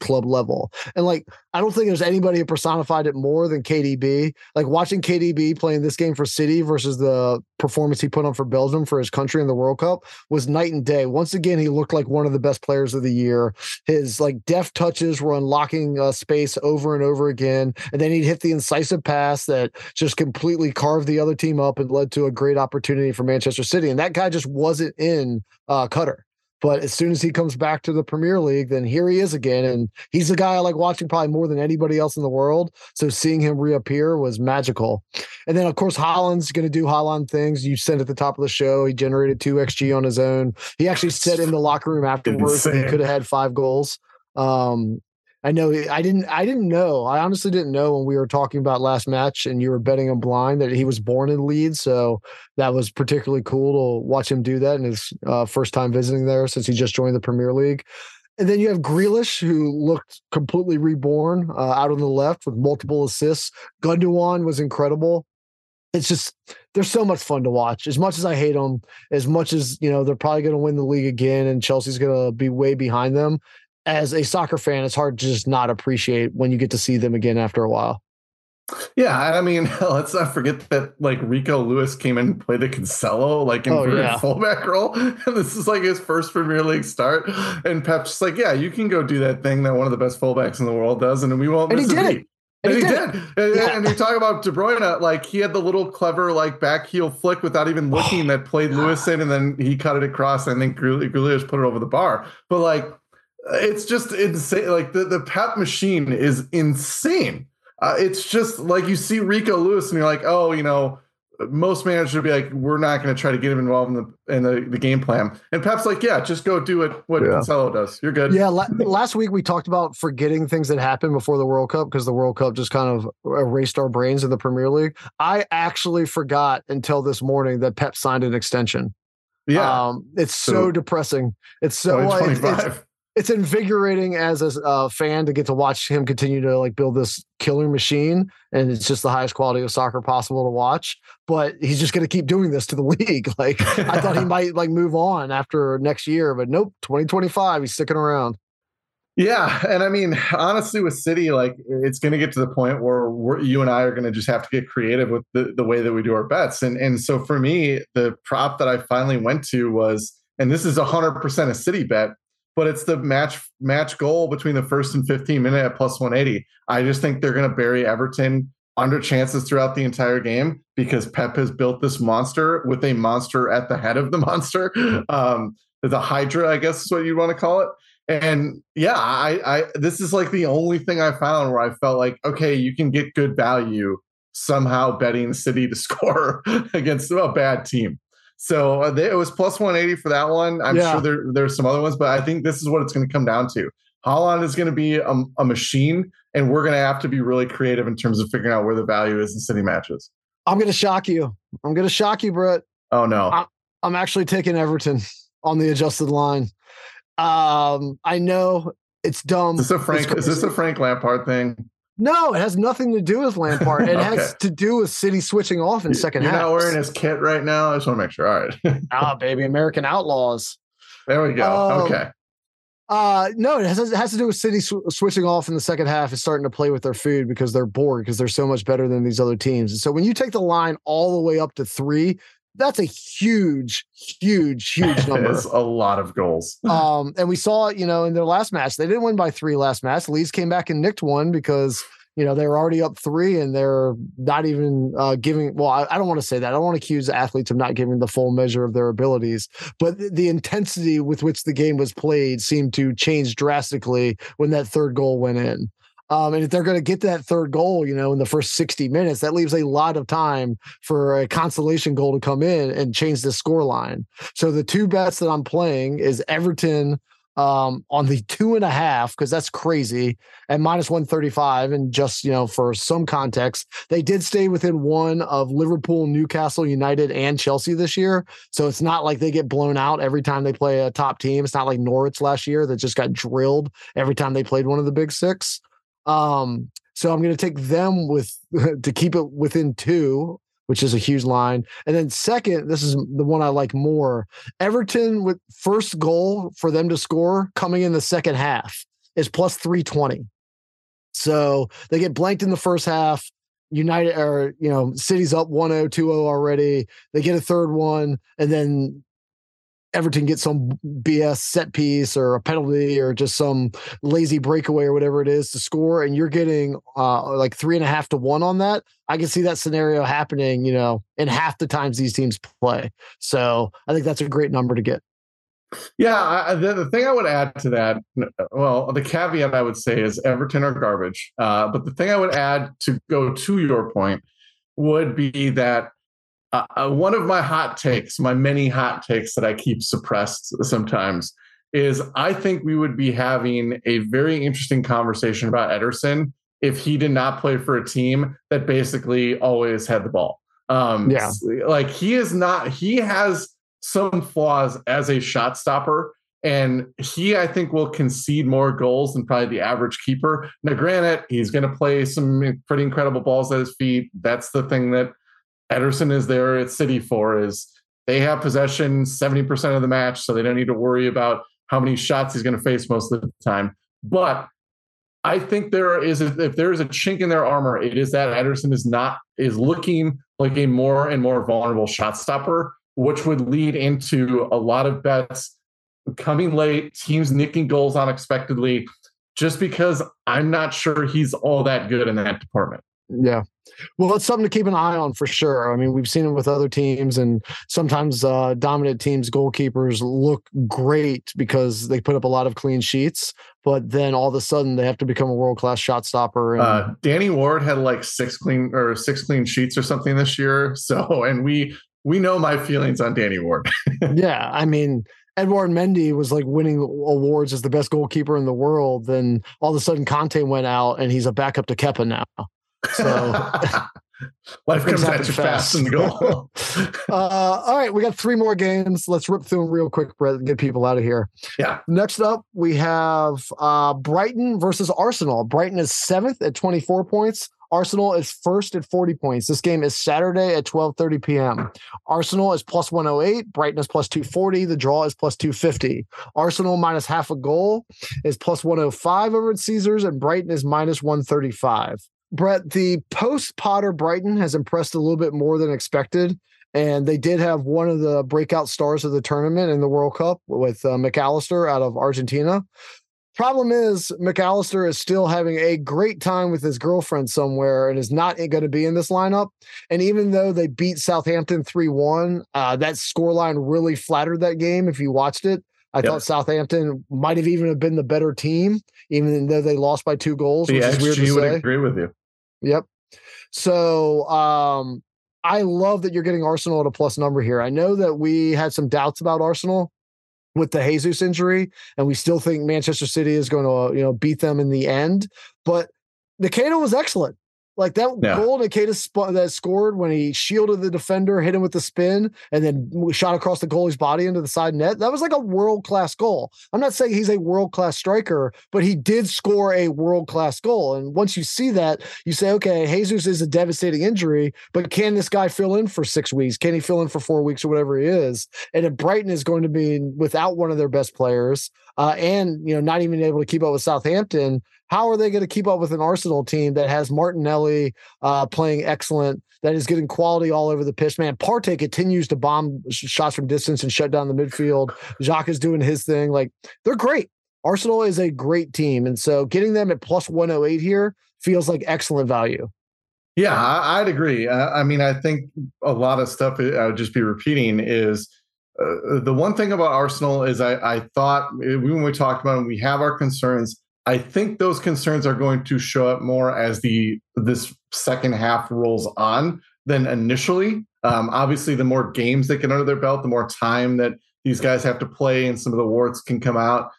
club level. And like, I don't think there's anybody who personified it more than KDB. Like watching KDB playing this game for City versus the performance he put on for Belgium for his country in the World Cup was night and day. Once again, he looked like one of the best players of the year. His like deft touches were unlocking space over and over again, and then he'd hit the incisive pass that just completely carved the other team up and led to a great opportunity for Manchester City. And that guy just wasn't in Qatar. But as soon as he comes back to the Premier League, then here he is again. And he's the guy I like watching probably more than anybody else in the world. So seeing him reappear was magical. And then, of course, Haaland's going to do Haaland things. You said at the top of the show, he generated 2 XG on his own. He actually said in the locker room afterwards that he could have had 5 goals. I know I didn't know. I honestly didn't know when we were talking about last match and you were betting him blind that he was born in Leeds. So that was particularly cool to watch him do that in his first time visiting there since he just joined the Premier League. And then you have Grealish, who looked completely reborn out on the left with multiple assists. Gundogan was incredible. It's just, they're so much fun to watch. As much as I hate them, as much as, they're probably going to win the league again and Chelsea's going to be way behind them. As a soccer fan, it's hard to just not appreciate when you get to see them again after a while. Yeah, I mean, let's not forget that like Rico Lewis came in and played the Cancelo fullback role, and this is like his first Premier League start. And Pep's just like, yeah, you can go do that thing that one of the best fullbacks in the world does, and we won't. And miss he did it. And he did. And you talk about De Bruyne, like he had the little clever like back heel flick without even looking that played Lewis in, and then he cut it across. And I think Grealish put it over the bar, but like. It's just insane. Like the Pep machine is insane. It's just like you see Rico Lewis and you're like, oh, most managers would be like, we're not going to try to get him involved in the game plan. And Pep's like, yeah, just go do it. What Cancelo does. You're good. Yeah. Last week we talked about forgetting things that happened before the World Cup because the World Cup just kind of erased our brains in the Premier League. I actually forgot until this morning that Pep signed an extension. Yeah. It's so depressing. It's so. it's invigorating as a fan to get to watch him continue to like build this killer machine. And it's just the highest quality of soccer possible to watch, but he's just going to keep doing this to the league. Like I thought he might like move on after next year, but nope, 2025, he's sticking around. Yeah. And I mean, honestly, with City, like it's going to get to the point where you and I are going to just have to get creative with the way that we do our bets. And so for me, the prop that I finally went to was, and this is 100% a City bet, but it's the match goal between the first and 15 minute at plus 180. I just think they're going to bury Everton under chances throughout the entire game because Pep has built this monster with a monster at the head of the monster. The Hydra, I guess is what you'd want to call it. And yeah, I this is like the only thing I found where I felt like, okay, you can get good value somehow betting City to score against a bad team. So it was plus 180 for that one. I'm sure there's some other ones, but I think this is what it's going to come down to. Haaland is going to be a machine, and we're going to have to be really creative in terms of figuring out where the value is in City matches. I'm going to shock you. I'm going to shock you, Brett. Oh, no. I'm actually taking Everton on the adjusted line. I know it's dumb. Is this a Frank Lampard thing? No, it has nothing to do with Lampard. It has to do with City switching off in second half. You're not wearing his kit right now. I just want to make sure. All right. Baby, American Outlaws. There we go. Okay. No, it has to do with City switching off in the second half and starting to play with their food because they're bored because they're so much better than these other teams. And so when you take the line all the way up to 3, that's a huge, huge, huge number. It's a lot of goals. And we saw, in their last match, they didn't win by 3 last match. Leeds came back and nicked one because, they were already up 3 and they're not even giving. Well, I don't want to say that. I don't want to accuse athletes of not giving the full measure of their abilities. But the intensity with which the game was played seemed to change drastically when that third goal went in. And if they're going to get that third goal, in the first 60 minutes, that leaves a lot of time for a consolation goal to come in and change the scoreline. So the two bets that I'm playing is Everton on the 2.5, because that's crazy, and minus 135. And just, for some context, they did stay within one of Liverpool, Newcastle, United, and Chelsea this year. So it's not like they get blown out every time they play a top team. It's not like Norwich last year that just got drilled every time they played one of the big six. So I'm going to take them to keep it within 2, which is a huge line. And then second, this is the one I like more. Everton with first goal for them to score coming in the second half is plus 320. So they get blanked in the first half. United or, City's up 1-0, 2-0 already. They get a third one and then Everton gets some BS set piece or a penalty or just some lazy breakaway or whatever it is to score. And you're getting 3.5 to 1 on that. I can see that scenario happening, in half the times these teams play. So I think that's a great number to get. Yeah. The thing I would add to that, well, the caveat I would say is Everton are garbage. But the thing I would add to go to your point would be that one of my hot takes, my many hot takes that I keep suppressed sometimes, is I think we would be having a very interesting conversation about Ederson if he did not play for a team that basically always had the ball. Like he has some flaws as a shot stopper, and I think will concede more goals than probably the average keeper. Now, granted, he's going to play some pretty incredible balls at his feet. That's the thing that Ederson is there at City for, is they have possession 70% of the match, so they don't need to worry about how many shots he's going to face most of the time. But I think if there is a chink in their armor, it is that Ederson is looking like a more and more vulnerable shot stopper, which would lead into a lot of bets coming late, teams nicking goals unexpectedly, just because I'm not sure he's all that good in that department. Yeah. Well, it's something to keep an eye on for sure. I mean, we've seen it with other teams, and sometimes dominant teams' goalkeepers look great because they put up a lot of clean sheets, but then all of a sudden they have to become a world-class shot stopper. And Danny Ward had like six clean sheets or something this year. So, and we know my feelings on Danny Ward. Yeah. I mean, Edouard Mendy was like winning awards as the best goalkeeper in the world. Then all of a sudden Conte went out and he's a backup to Kepa now. So Life comes at you fast and go. All right, we got three more games. Let's rip through them real quick, Brett, and get people out of here. Yeah. Next up, we have Brighton versus Arsenal. Brighton is 7th at 24 points. Arsenal is 1st at 40 points. This game is Saturday at 12:30 p.m. Arsenal is plus 108. Brighton is plus 240. The draw is plus 250. Arsenal minus half a goal is plus 105 over at Caesars, and Brighton is minus 135. Brett, the post-Potter Brighton has impressed a little bit more than expected, and they did have one of the breakout stars of the tournament in the World Cup with Mac Allister out of Argentina. Problem is, Mac Allister is still having a great time with his girlfriend somewhere and is not going to be in this lineup. And even though they beat Southampton 3-1, that scoreline really flattered that game if you watched it. I thought Southampton might have even been the better team, even though they lost by 2 goals, which is weird to say. Would agree with you. Yep. So I love that you're getting Arsenal at a plus number here. I know that we had some doubts about Arsenal with the Jesus injury, and we still think Manchester City is going to beat them in the end. But Nakano was excellent. Like that goal Nakano scored when he shielded the defender, hit him with the spin, and then shot across the goalie's body into the side net. That was like a world-class goal. I'm not saying he's a world-class striker, but he did score a world-class goal. And once you see that, you say, okay, Jesus is a devastating injury, but can this guy fill in for 6 weeks? Can he fill in for 4 weeks or whatever he is? And if Brighton is going to be without one of their best players, and not even able to keep up with Southampton, how are they going to keep up with an Arsenal team that has Martinelli playing excellent, that is getting quality all over the pitch? Man, Partey continues to bomb shots from distance and shut down the midfield. Jacques is doing his thing. Like, they're great. Arsenal is a great team. And so getting them at plus 108 here feels like excellent value. Yeah, I'd agree. I mean, I think a lot of stuff I would just be repeating is the one thing about Arsenal is I thought when we talked about it, we have our concerns. I think those concerns are going to show up more as this second half rolls on than initially. Obviously, the more games they get under their belt, the more time that these guys have to play and some of the warts can come out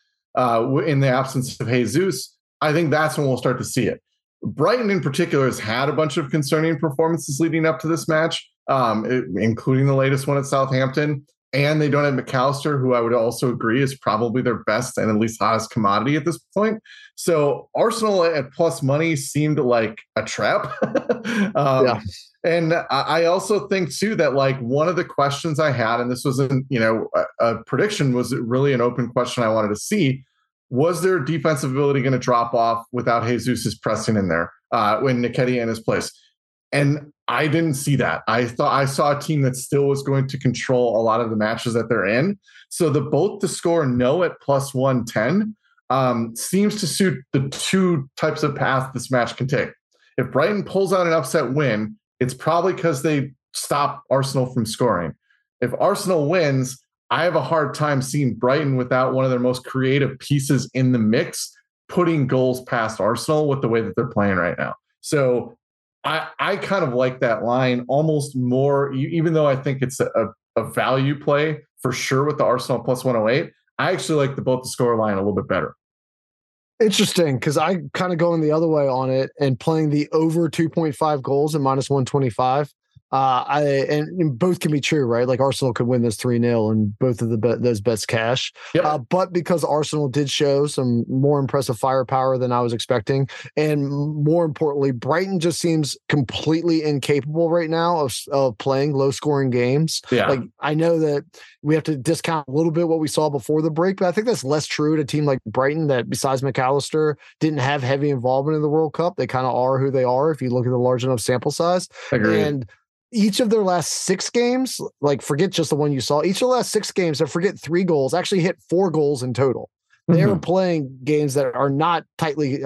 in the absence of Jesus. I think that's when we'll start to see it. Brighton in particular has had a bunch of concerning performances leading up to this match, including the latest one at Southampton. And they don't have Mac Allister, who I would also agree is probably their best and at least hottest commodity at this point. So Arsenal at plus money seemed like a trap. And I also think, too, that like one of the questions I had, and this wasn't, a prediction, was really an open question I wanted to see, was their defensive ability going to drop off without Jesus' pressing in there when Nketiah in his place? And I didn't see that. I thought I saw a team that still was going to control a lot of the matches that they're in. So the score no at plus 110 seems to suit the two types of path this match can take. If Brighton pulls out an upset win, it's probably because they stop Arsenal from scoring. If Arsenal wins, I have a hard time seeing Brighton without one of their most creative pieces in the mix, putting goals past Arsenal with the way that they're playing right now. So I kind of like that line almost more, even though I think it's a value play for sure with the Arsenal plus 108. I actually like both the score line a little bit better. Interesting, because I kind of going the other way on it and playing the over 2.5 goals at minus 125. And both can be true, right? Like Arsenal could win this 3-0 and both of those bets cash. Yep. But because Arsenal did show some more impressive firepower than I was expecting, and more importantly, Brighton just seems completely incapable right now of playing low-scoring games. Yeah. Like I know that we have to discount a little bit what we saw before the break, but I think that's less true to a team like Brighton that, besides Mac Allister, didn't have heavy involvement in the World Cup. They kind of are who they are if you look at the large enough sample size. Agreed. And each of their last 6 games, like forget just the one you saw, each of the last 6 games, I forget 3 goals, actually hit 4 goals in total. They're playing games that are not tightly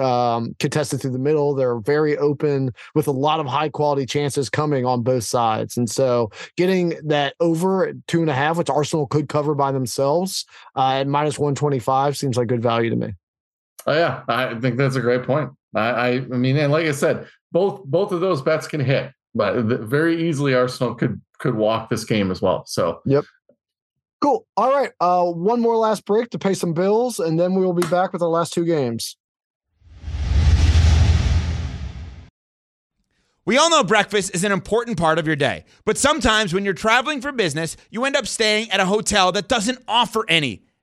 contested through the middle. They're very open with a lot of high quality chances coming on both sides. And so getting that over 2.5, which Arsenal could cover by themselves at minus 125 seems like good value to me. Oh yeah. I think that's a great point. I mean, and like I said, both of those bets can hit. But very easily, Arsenal could walk this game as well. So, yep. Cool. All right. One more last break to pay some bills, and then we will be back with our last 2 games. We all know breakfast is an important part of your day, but sometimes when you're traveling for business, you end up staying at a hotel that doesn't offer any.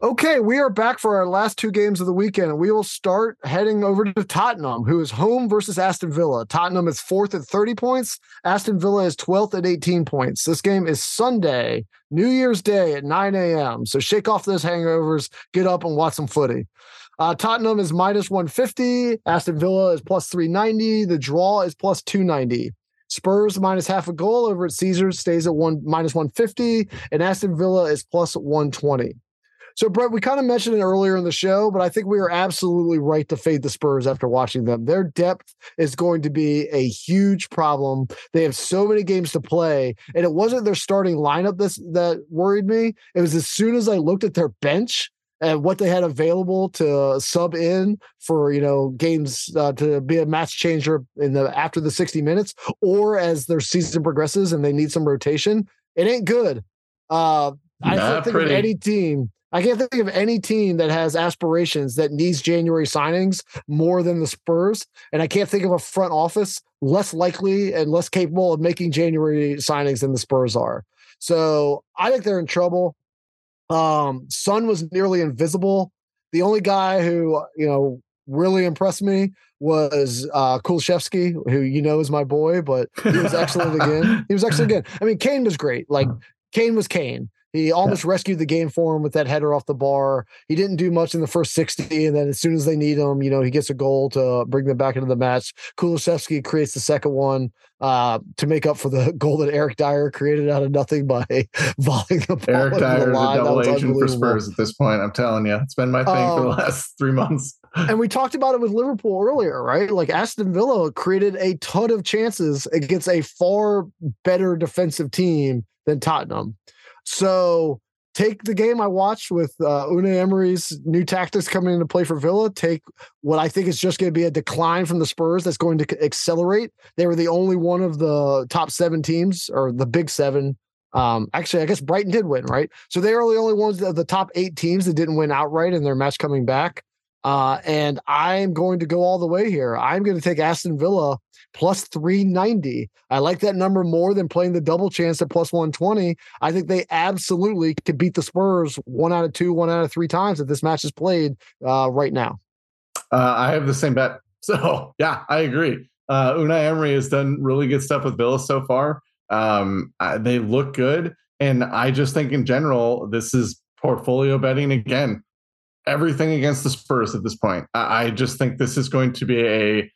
Okay, we are back for our last two games of the weekend. We will start heading over to Tottenham, who is home versus Aston Villa. Tottenham is fourth at 30 points. Aston Villa is 12th at 18 points. This game is Sunday, New Year's Day at 9 a.m. So shake off those hangovers, get up and watch some footy. Tottenham is minus 150. Aston Villa is plus 390. The draw is plus 290. Spurs minus half a goal over at Caesars stays at minus 150. And Aston Villa is plus 120. So, Brett, we kind of mentioned it earlier in the show, but I think we are absolutely right to fade the Spurs after watching them. Their depth is going to be a huge problem. They have so many games to play, and it wasn't their starting lineup that worried me. It was as soon as I looked at their bench and what they had available to sub in for, games to be a match changer after the 60 minutes or as their season progresses and they need some rotation. It ain't good. I can't think of any team. I can't think of any team that has aspirations that needs January signings more than the Spurs. And I can't think of a front office less likely and less capable of making January signings than the Spurs are. So I think they're in trouble. Son was nearly invisible. The only guy who, really impressed me was Kulishevsky, who, is my boy, but he was excellent again. He was excellent again. I mean, Kane was great. Like Kane was Kane. He almost rescued the game for him with that header off the bar. He didn't do much in the first 60, and then as soon as they need him, he gets a goal to bring them back into the match. Kulishevsky creates the second one to make up for the goal that Eric Dyer created out of nothing by volleying the ball. Eric Dyer is a double agent for Spurs at this point, I'm telling you. It's been my thing for the last 3 months. And we talked about it with Liverpool earlier, right? Like Aston Villa created a ton of chances against a far better defensive team than Tottenham. So take the game I watched with Unai Emery's new tactics coming into play for Villa. Take what I think is just going to be a decline from the Spurs that's going to accelerate. They were the only one of the top seven teams or the big seven. Actually, I guess Brighton did win, right? So they are the only ones of the top eight teams that didn't win outright in their match coming back. And I'm going to go all the way here. I'm going to take Aston Villa plus 390. I like that number more than playing the double chance at plus 120. I think they absolutely could beat the Spurs 1 out of 2, 1 out of 3 times if this match is played right now. I have the same bet. So, yeah, I agree. Unai Emery has done really good stuff with Villa so far. They look good. And I just think in general, this is portfolio betting again. Everything against the Spurs at this point. I just think this is going to be a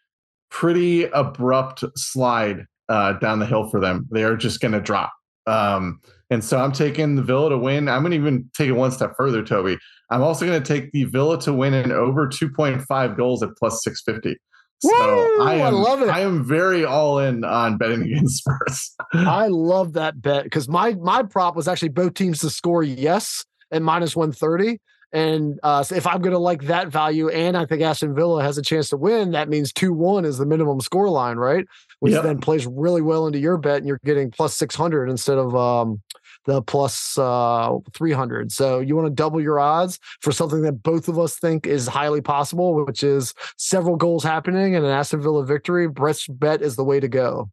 pretty abrupt slide down the hill for them. They are just going to drop. And so I'm taking the Villa to win. I'm going to even take it one step further, Toby. I'm also going to take the Villa to win an over 2.5 goals at plus 650. So woo! I love it. I am very all in on betting against Spurs. I love that bet because my prop was actually both teams to score yes and minus 130. And so if I'm going to like that value and I think Aston Villa has a chance to win, that means 2-1 is the minimum score line, right? Which then plays really well into your bet and you're getting plus 600 instead of the plus 300. So you want to double your odds for something that both of us think is highly possible, which is several goals happening and an Aston Villa victory. Brett's bet is the way to go.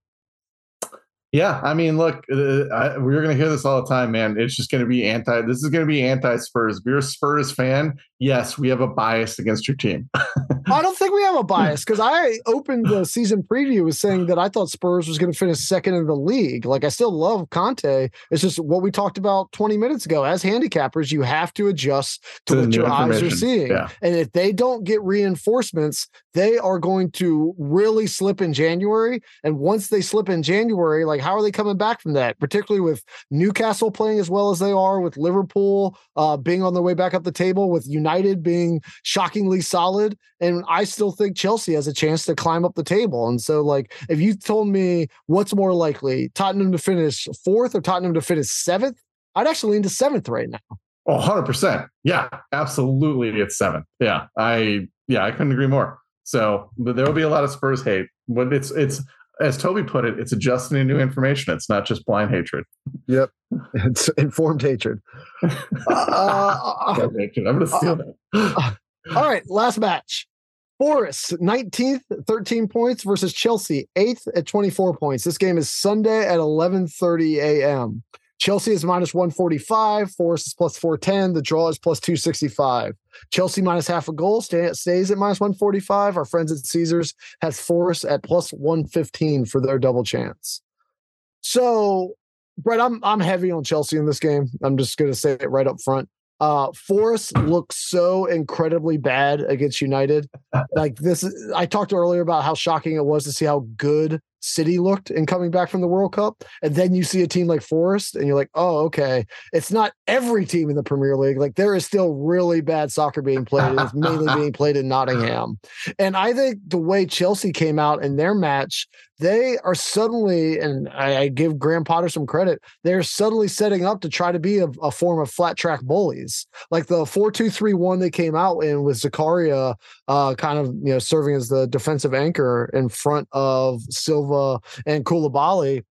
Yeah, I mean, look, we're going to hear this all the time, man. It's just going to be this is going to be anti-Spurs. If you're a Spurs fan, yes, we have a bias against your team. I don't think we have a bias because I opened the season preview with saying that I thought Spurs was going to finish second in the league. Like, I still love Conte. It's just what we talked about 20 minutes ago. As handicappers, you have to adjust to what your eyes are seeing. Yeah. And if they don't get reinforcements, they are going to really slip in January. And once they slip in January, like, how are they coming back from that, particularly with Newcastle playing as well as they are, with Liverpool being on their way back up the table, with United being shockingly solid. And I still think Chelsea has a chance to climb up the table. And so, like, if you told me what's more likely, Tottenham to finish 4th or Tottenham to finish 7th, I'd actually lean to 7th right now. Oh, 100%. Yeah, absolutely. It's 7th. Yeah. I couldn't agree more. So there will be a lot of Spurs hate, but it's, as Toby put it, it's adjusting to new information. It's not just blind hatred. Yep. It's informed hatred. I'm going to steal that. All right. Last match. Forest 19th, 13 points versus Chelsea 8th at 24 points. This game is Sunday at 11:30 a.m. Chelsea is minus 145. Forest is plus 410. The draw is plus 265. Chelsea minus half a goal stays at minus 145. Our friends at Caesars has Forest at plus 115 for their double chance. So, Brett, I'm heavy on Chelsea in this game. I'm just going to say it right up front. Forest looks so incredibly bad against United. Like this, I talked earlier about how shocking it was to see how good City looked in coming back from the World Cup. And then you see a team like Forest and you're like, oh, okay. It's not every team in the Premier League. Like there is still really bad soccer being played. It's mainly being played in Nottingham. And I think the way Chelsea came out in their match, they are suddenly, and I give Graham Potter some credit, they're suddenly setting up to try to be a form of flat track bullies. Like the 4-2-3-1 they came out in with Zakaria kind of serving as the defensive anchor in front of Silva and Koulibaly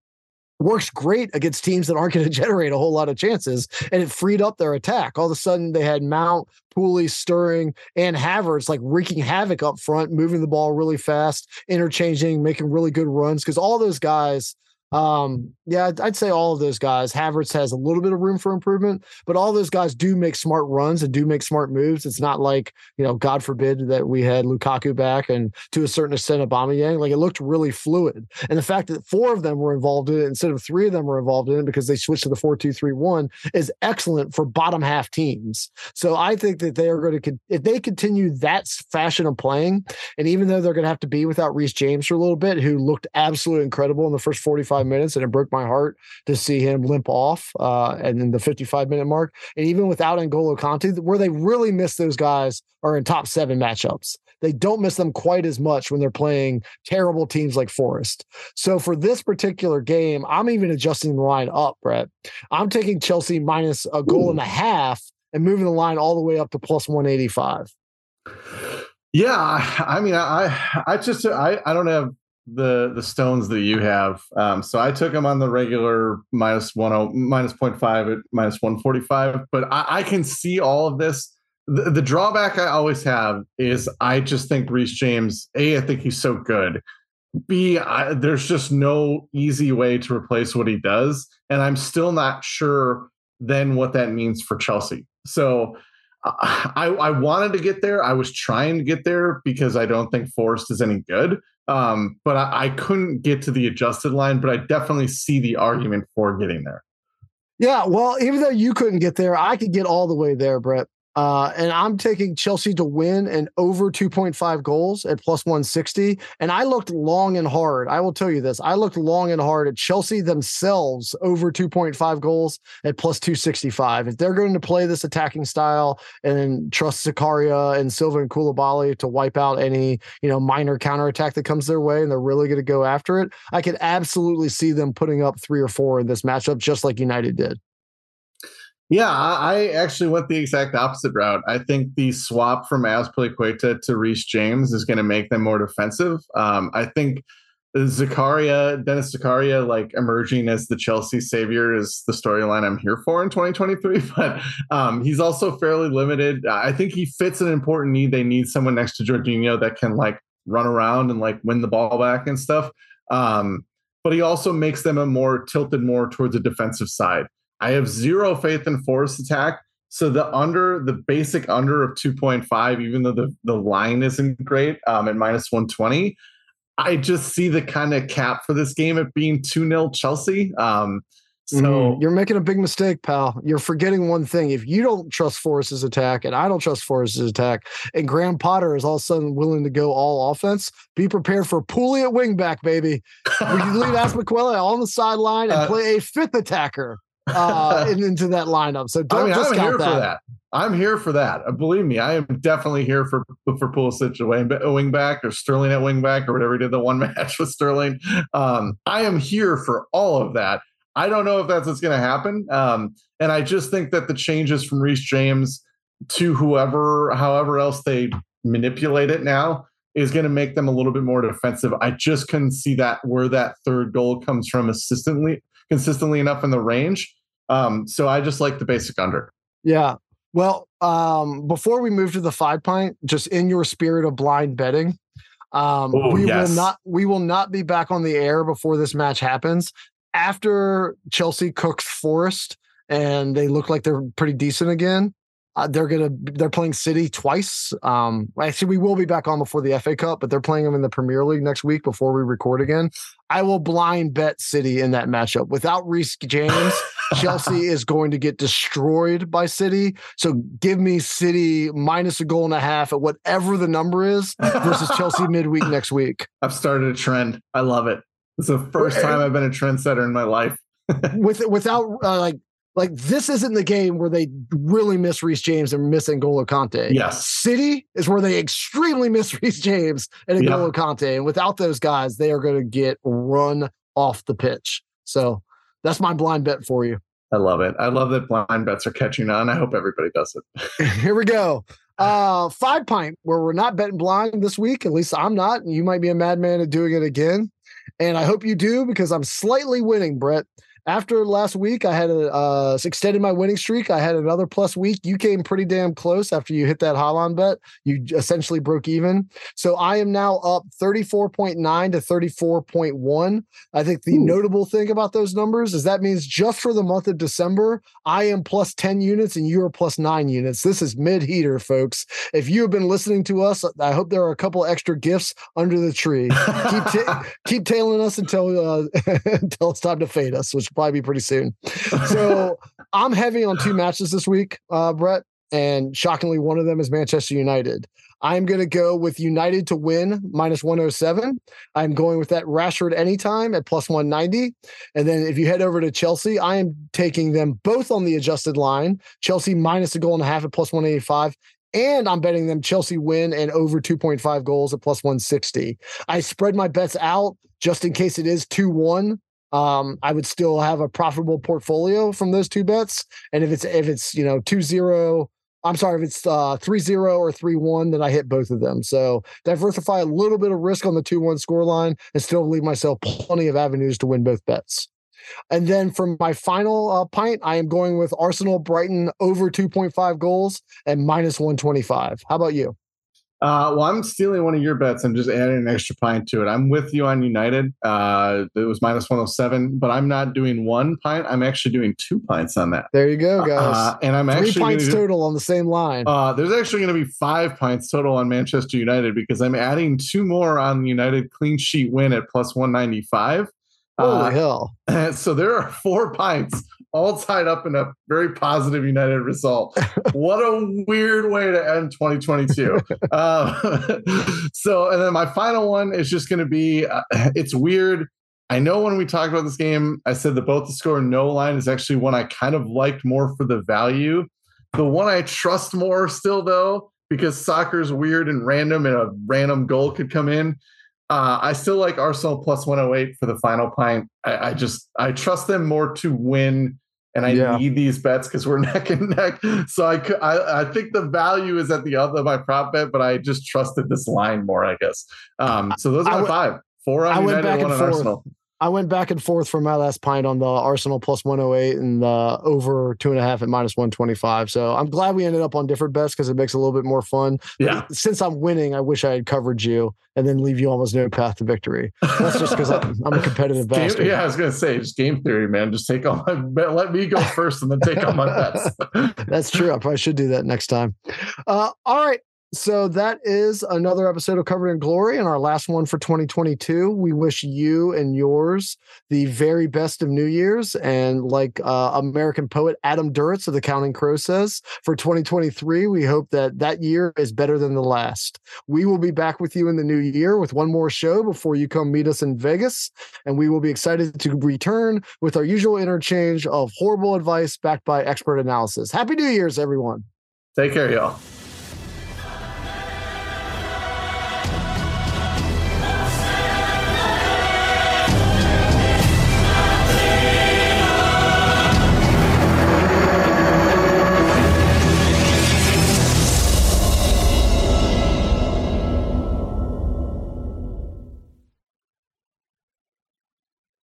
works great against teams that aren't going to generate a whole lot of chances, and it freed up their attack. All of a sudden, they had Mount, Pooley, Sterling, and Havertz like wreaking havoc up front, moving the ball really fast, interchanging, making really good runs, because all those guys – I'd say all of those guys. Havertz has a little bit of room for improvement, but all those guys do make smart runs and do make smart moves. It's not like, God forbid that we had Lukaku back and to a certain extent Aubameyang. Like it looked really fluid. And the fact that 4 of them were involved in it instead of 3 of them were involved in it because they switched to the 4-2-3-1 is excellent for bottom half teams. So I think that they are going to, if they continue that fashion of playing, and even though they're going to have to be without Reece James for a little bit, who looked absolutely incredible in the first 45 minutes, and it broke my heart to see him limp off and then the 55-minute mark. And even without N'Golo Kanté, where they really miss those guys are in top 7 matchups. They don't miss them quite as much when they're playing terrible teams like Forest. So for this particular game, I'm even adjusting the line up, Brett. I'm taking Chelsea minus a goal and a half and moving the line all the way up to plus 185. Yeah, I mean, I don't have the stones that you have. So I took them on the regular minus 0.5 at minus 145, but I can see all of this. The drawback I always have is I just think Reece James, A, I think he's so good. B, there's just no easy way to replace what he does. And I'm still not sure then what that means for Chelsea. So I wanted to get there. I was trying to get there because I don't think Forest is any good. But I couldn't get to the adjusted line, but I definitely see the argument for getting there. Yeah, well, even though you couldn't get there, I could get all the way there, Brett. And I'm taking Chelsea to win and over 2.5 goals at plus 160. And I looked long and hard. I will tell you this. I looked long and hard at Chelsea themselves over 2.5 goals at plus 265. If they're going to play this attacking style and trust Zakaria and Silva and Koulibaly to wipe out any, minor counterattack that comes their way, and they're really going to go after it, I could absolutely see them putting up 3 or 4 in this matchup, just like United did. Yeah, I actually went the exact opposite route. I think the swap from Azpilicueta to Reece James is going to make them more defensive. I think Dennis Zakaria, like emerging as the Chelsea savior is the storyline I'm here for in 2023, but he's also fairly limited. I think he fits an important need. They need someone next to Jorginho that can like run around and like win the ball back and stuff. But he also makes them more tilted towards a defensive side. I have zero faith in Forest attack. So the basic under of 2.5, even though the line isn't great at minus 120, I just see the kind of cap for this game at being 2-0 Chelsea. You're making a big mistake, pal. You're forgetting one thing. If you don't trust Forrest's attack, and I don't trust Forrest's attack, and Graham Potter is all of a sudden willing to go all offense, be prepared for Pooley at wing back, baby. We can leave Azpilicueta on the sideline and play a fifth attacker into that lineup. So don't discount that. I'm here for that. Believe me, I am definitely here for Pulisic at wing back or Sterling at wing back or whatever he did the one match with Sterling. I am here for all of that. I don't know if that's what's going to happen. And I just think that the changes from Reece James to whoever, however else they manipulate it now, is going to make them a little bit more defensive. I just couldn't see that where that third goal comes from consistently enough in the range. So I just like the basic under. Yeah. Well, before we move to the 5 pint, just in your spirit of blind betting, we will not be back on the air before this match happens. After Chelsea cooks Forest and they look like they're pretty decent again, they're playing City twice. Actually, we will be back on before the FA Cup, but they're playing them in the Premier League next week before we record again. I will blind bet City in that matchup. Without Reece James, Chelsea is going to get destroyed by City. So give me City minus 1.5 at whatever the number is versus Chelsea midweek next week. I've started a trend. I love it. It's the first time I've been a trendsetter in my life. Without this isn't the game where they really miss Reece James and miss N'Golo Kante. Yes. City is where they extremely miss Reece James and N'Golo Kante. And without those guys, they are going to get run off the pitch. So that's my blind bet for you. I love it. I love that blind bets are catching on. I hope everybody does it. Here we go. 5 pint, where we're not betting blind this week. At least I'm not. You might be a madman at doing it again. And I hope you do, because I'm slightly winning, Brett. After last week, I had extended my winning streak. I had another plus week. You came pretty damn close after you hit that Haaland bet. You essentially broke even. So I am now up 34.9 to 34.1. I think the notable thing about those numbers is that means just for the month of December, I am plus 10 units and you are plus 9 units. This is mid-heater, folks. If you have been listening to us, I hope there are a couple extra gifts under the tree. Keep tailing us until it's time to fade us, which probably be pretty soon. So I'm heavy on two matches this week, Brett, and shockingly, one of them is Manchester United. I'm going to go with United to win minus 107. I'm going with that Rashford anytime at plus 190. And then if you head over to Chelsea, I am taking them both on the adjusted line. Chelsea minus 1.5 at plus 185. And I'm betting them Chelsea win and over 2.5 goals at plus 160. I spread my bets out just in case it is 2-1. I would still have a profitable portfolio from those two bets. And if it's 2-0, I'm sorry, if it's 3-0 or 3-1, then I hit both of them. So diversify a little bit of risk on the 2-1 scoreline and still leave myself plenty of avenues to win both bets. And then for my final pint, I am going with Arsenal Brighton over 2.5 goals and minus 125. How about you? Well, I'm stealing one of your bets and just adding an extra pint to it. I'm with you on United. It was minus 107, but I'm not doing 1 pint. I'm actually doing 2 pints on that. There you go, guys. And I'm 3 pints total on the same line. There's actually going to be 5 pints total on Manchester United because I'm adding 2 more on the United clean sheet win at plus 195. Holy hell. So there are 4 pints all tied up in a very positive United result. What a weird way to end 2022. So, and then my final one is just going to be, it's weird. I know when we talked about this game, I said that both the score and no line is actually one I kind of liked more for the value. The one I trust more still, though, because soccer's weird and random and a random goal could come in. I still like Arsenal plus 108 for the final pint. I trust them more to win, and I need these bets because we're neck and neck. So I think the value is at the other my prop bet, but I just trusted this line more, I guess. So those are my 5. 4 on United, 1 on Arsenal. I went back and forth for my last pint on the Arsenal plus 108 and the over 2.5 at minus 125. So I'm glad we ended up on different bets because it makes it a little bit more fun. Yeah. But since I'm winning, I wish I had covered you and then leave you almost no path to victory. That's just because I'm a competitive bastard. Yeah, I was going to say, just game theory, man. Just take all my bet. Let me go first and then take all my bets. That's true. I probably should do that next time. All right. So that is another episode of Covered in Glory and our last one for 2022. We wish you and yours the very best of New Year's. And like American poet Adam Duritz of The Counting Crow says, for 2023, we hope that year is better than the last. We will be back with you in the new year with one more show before you come meet us in Vegas. And we will be excited to return with our usual interchange of horrible advice backed by expert analysis. Happy New Year's, everyone. Take care, y'all.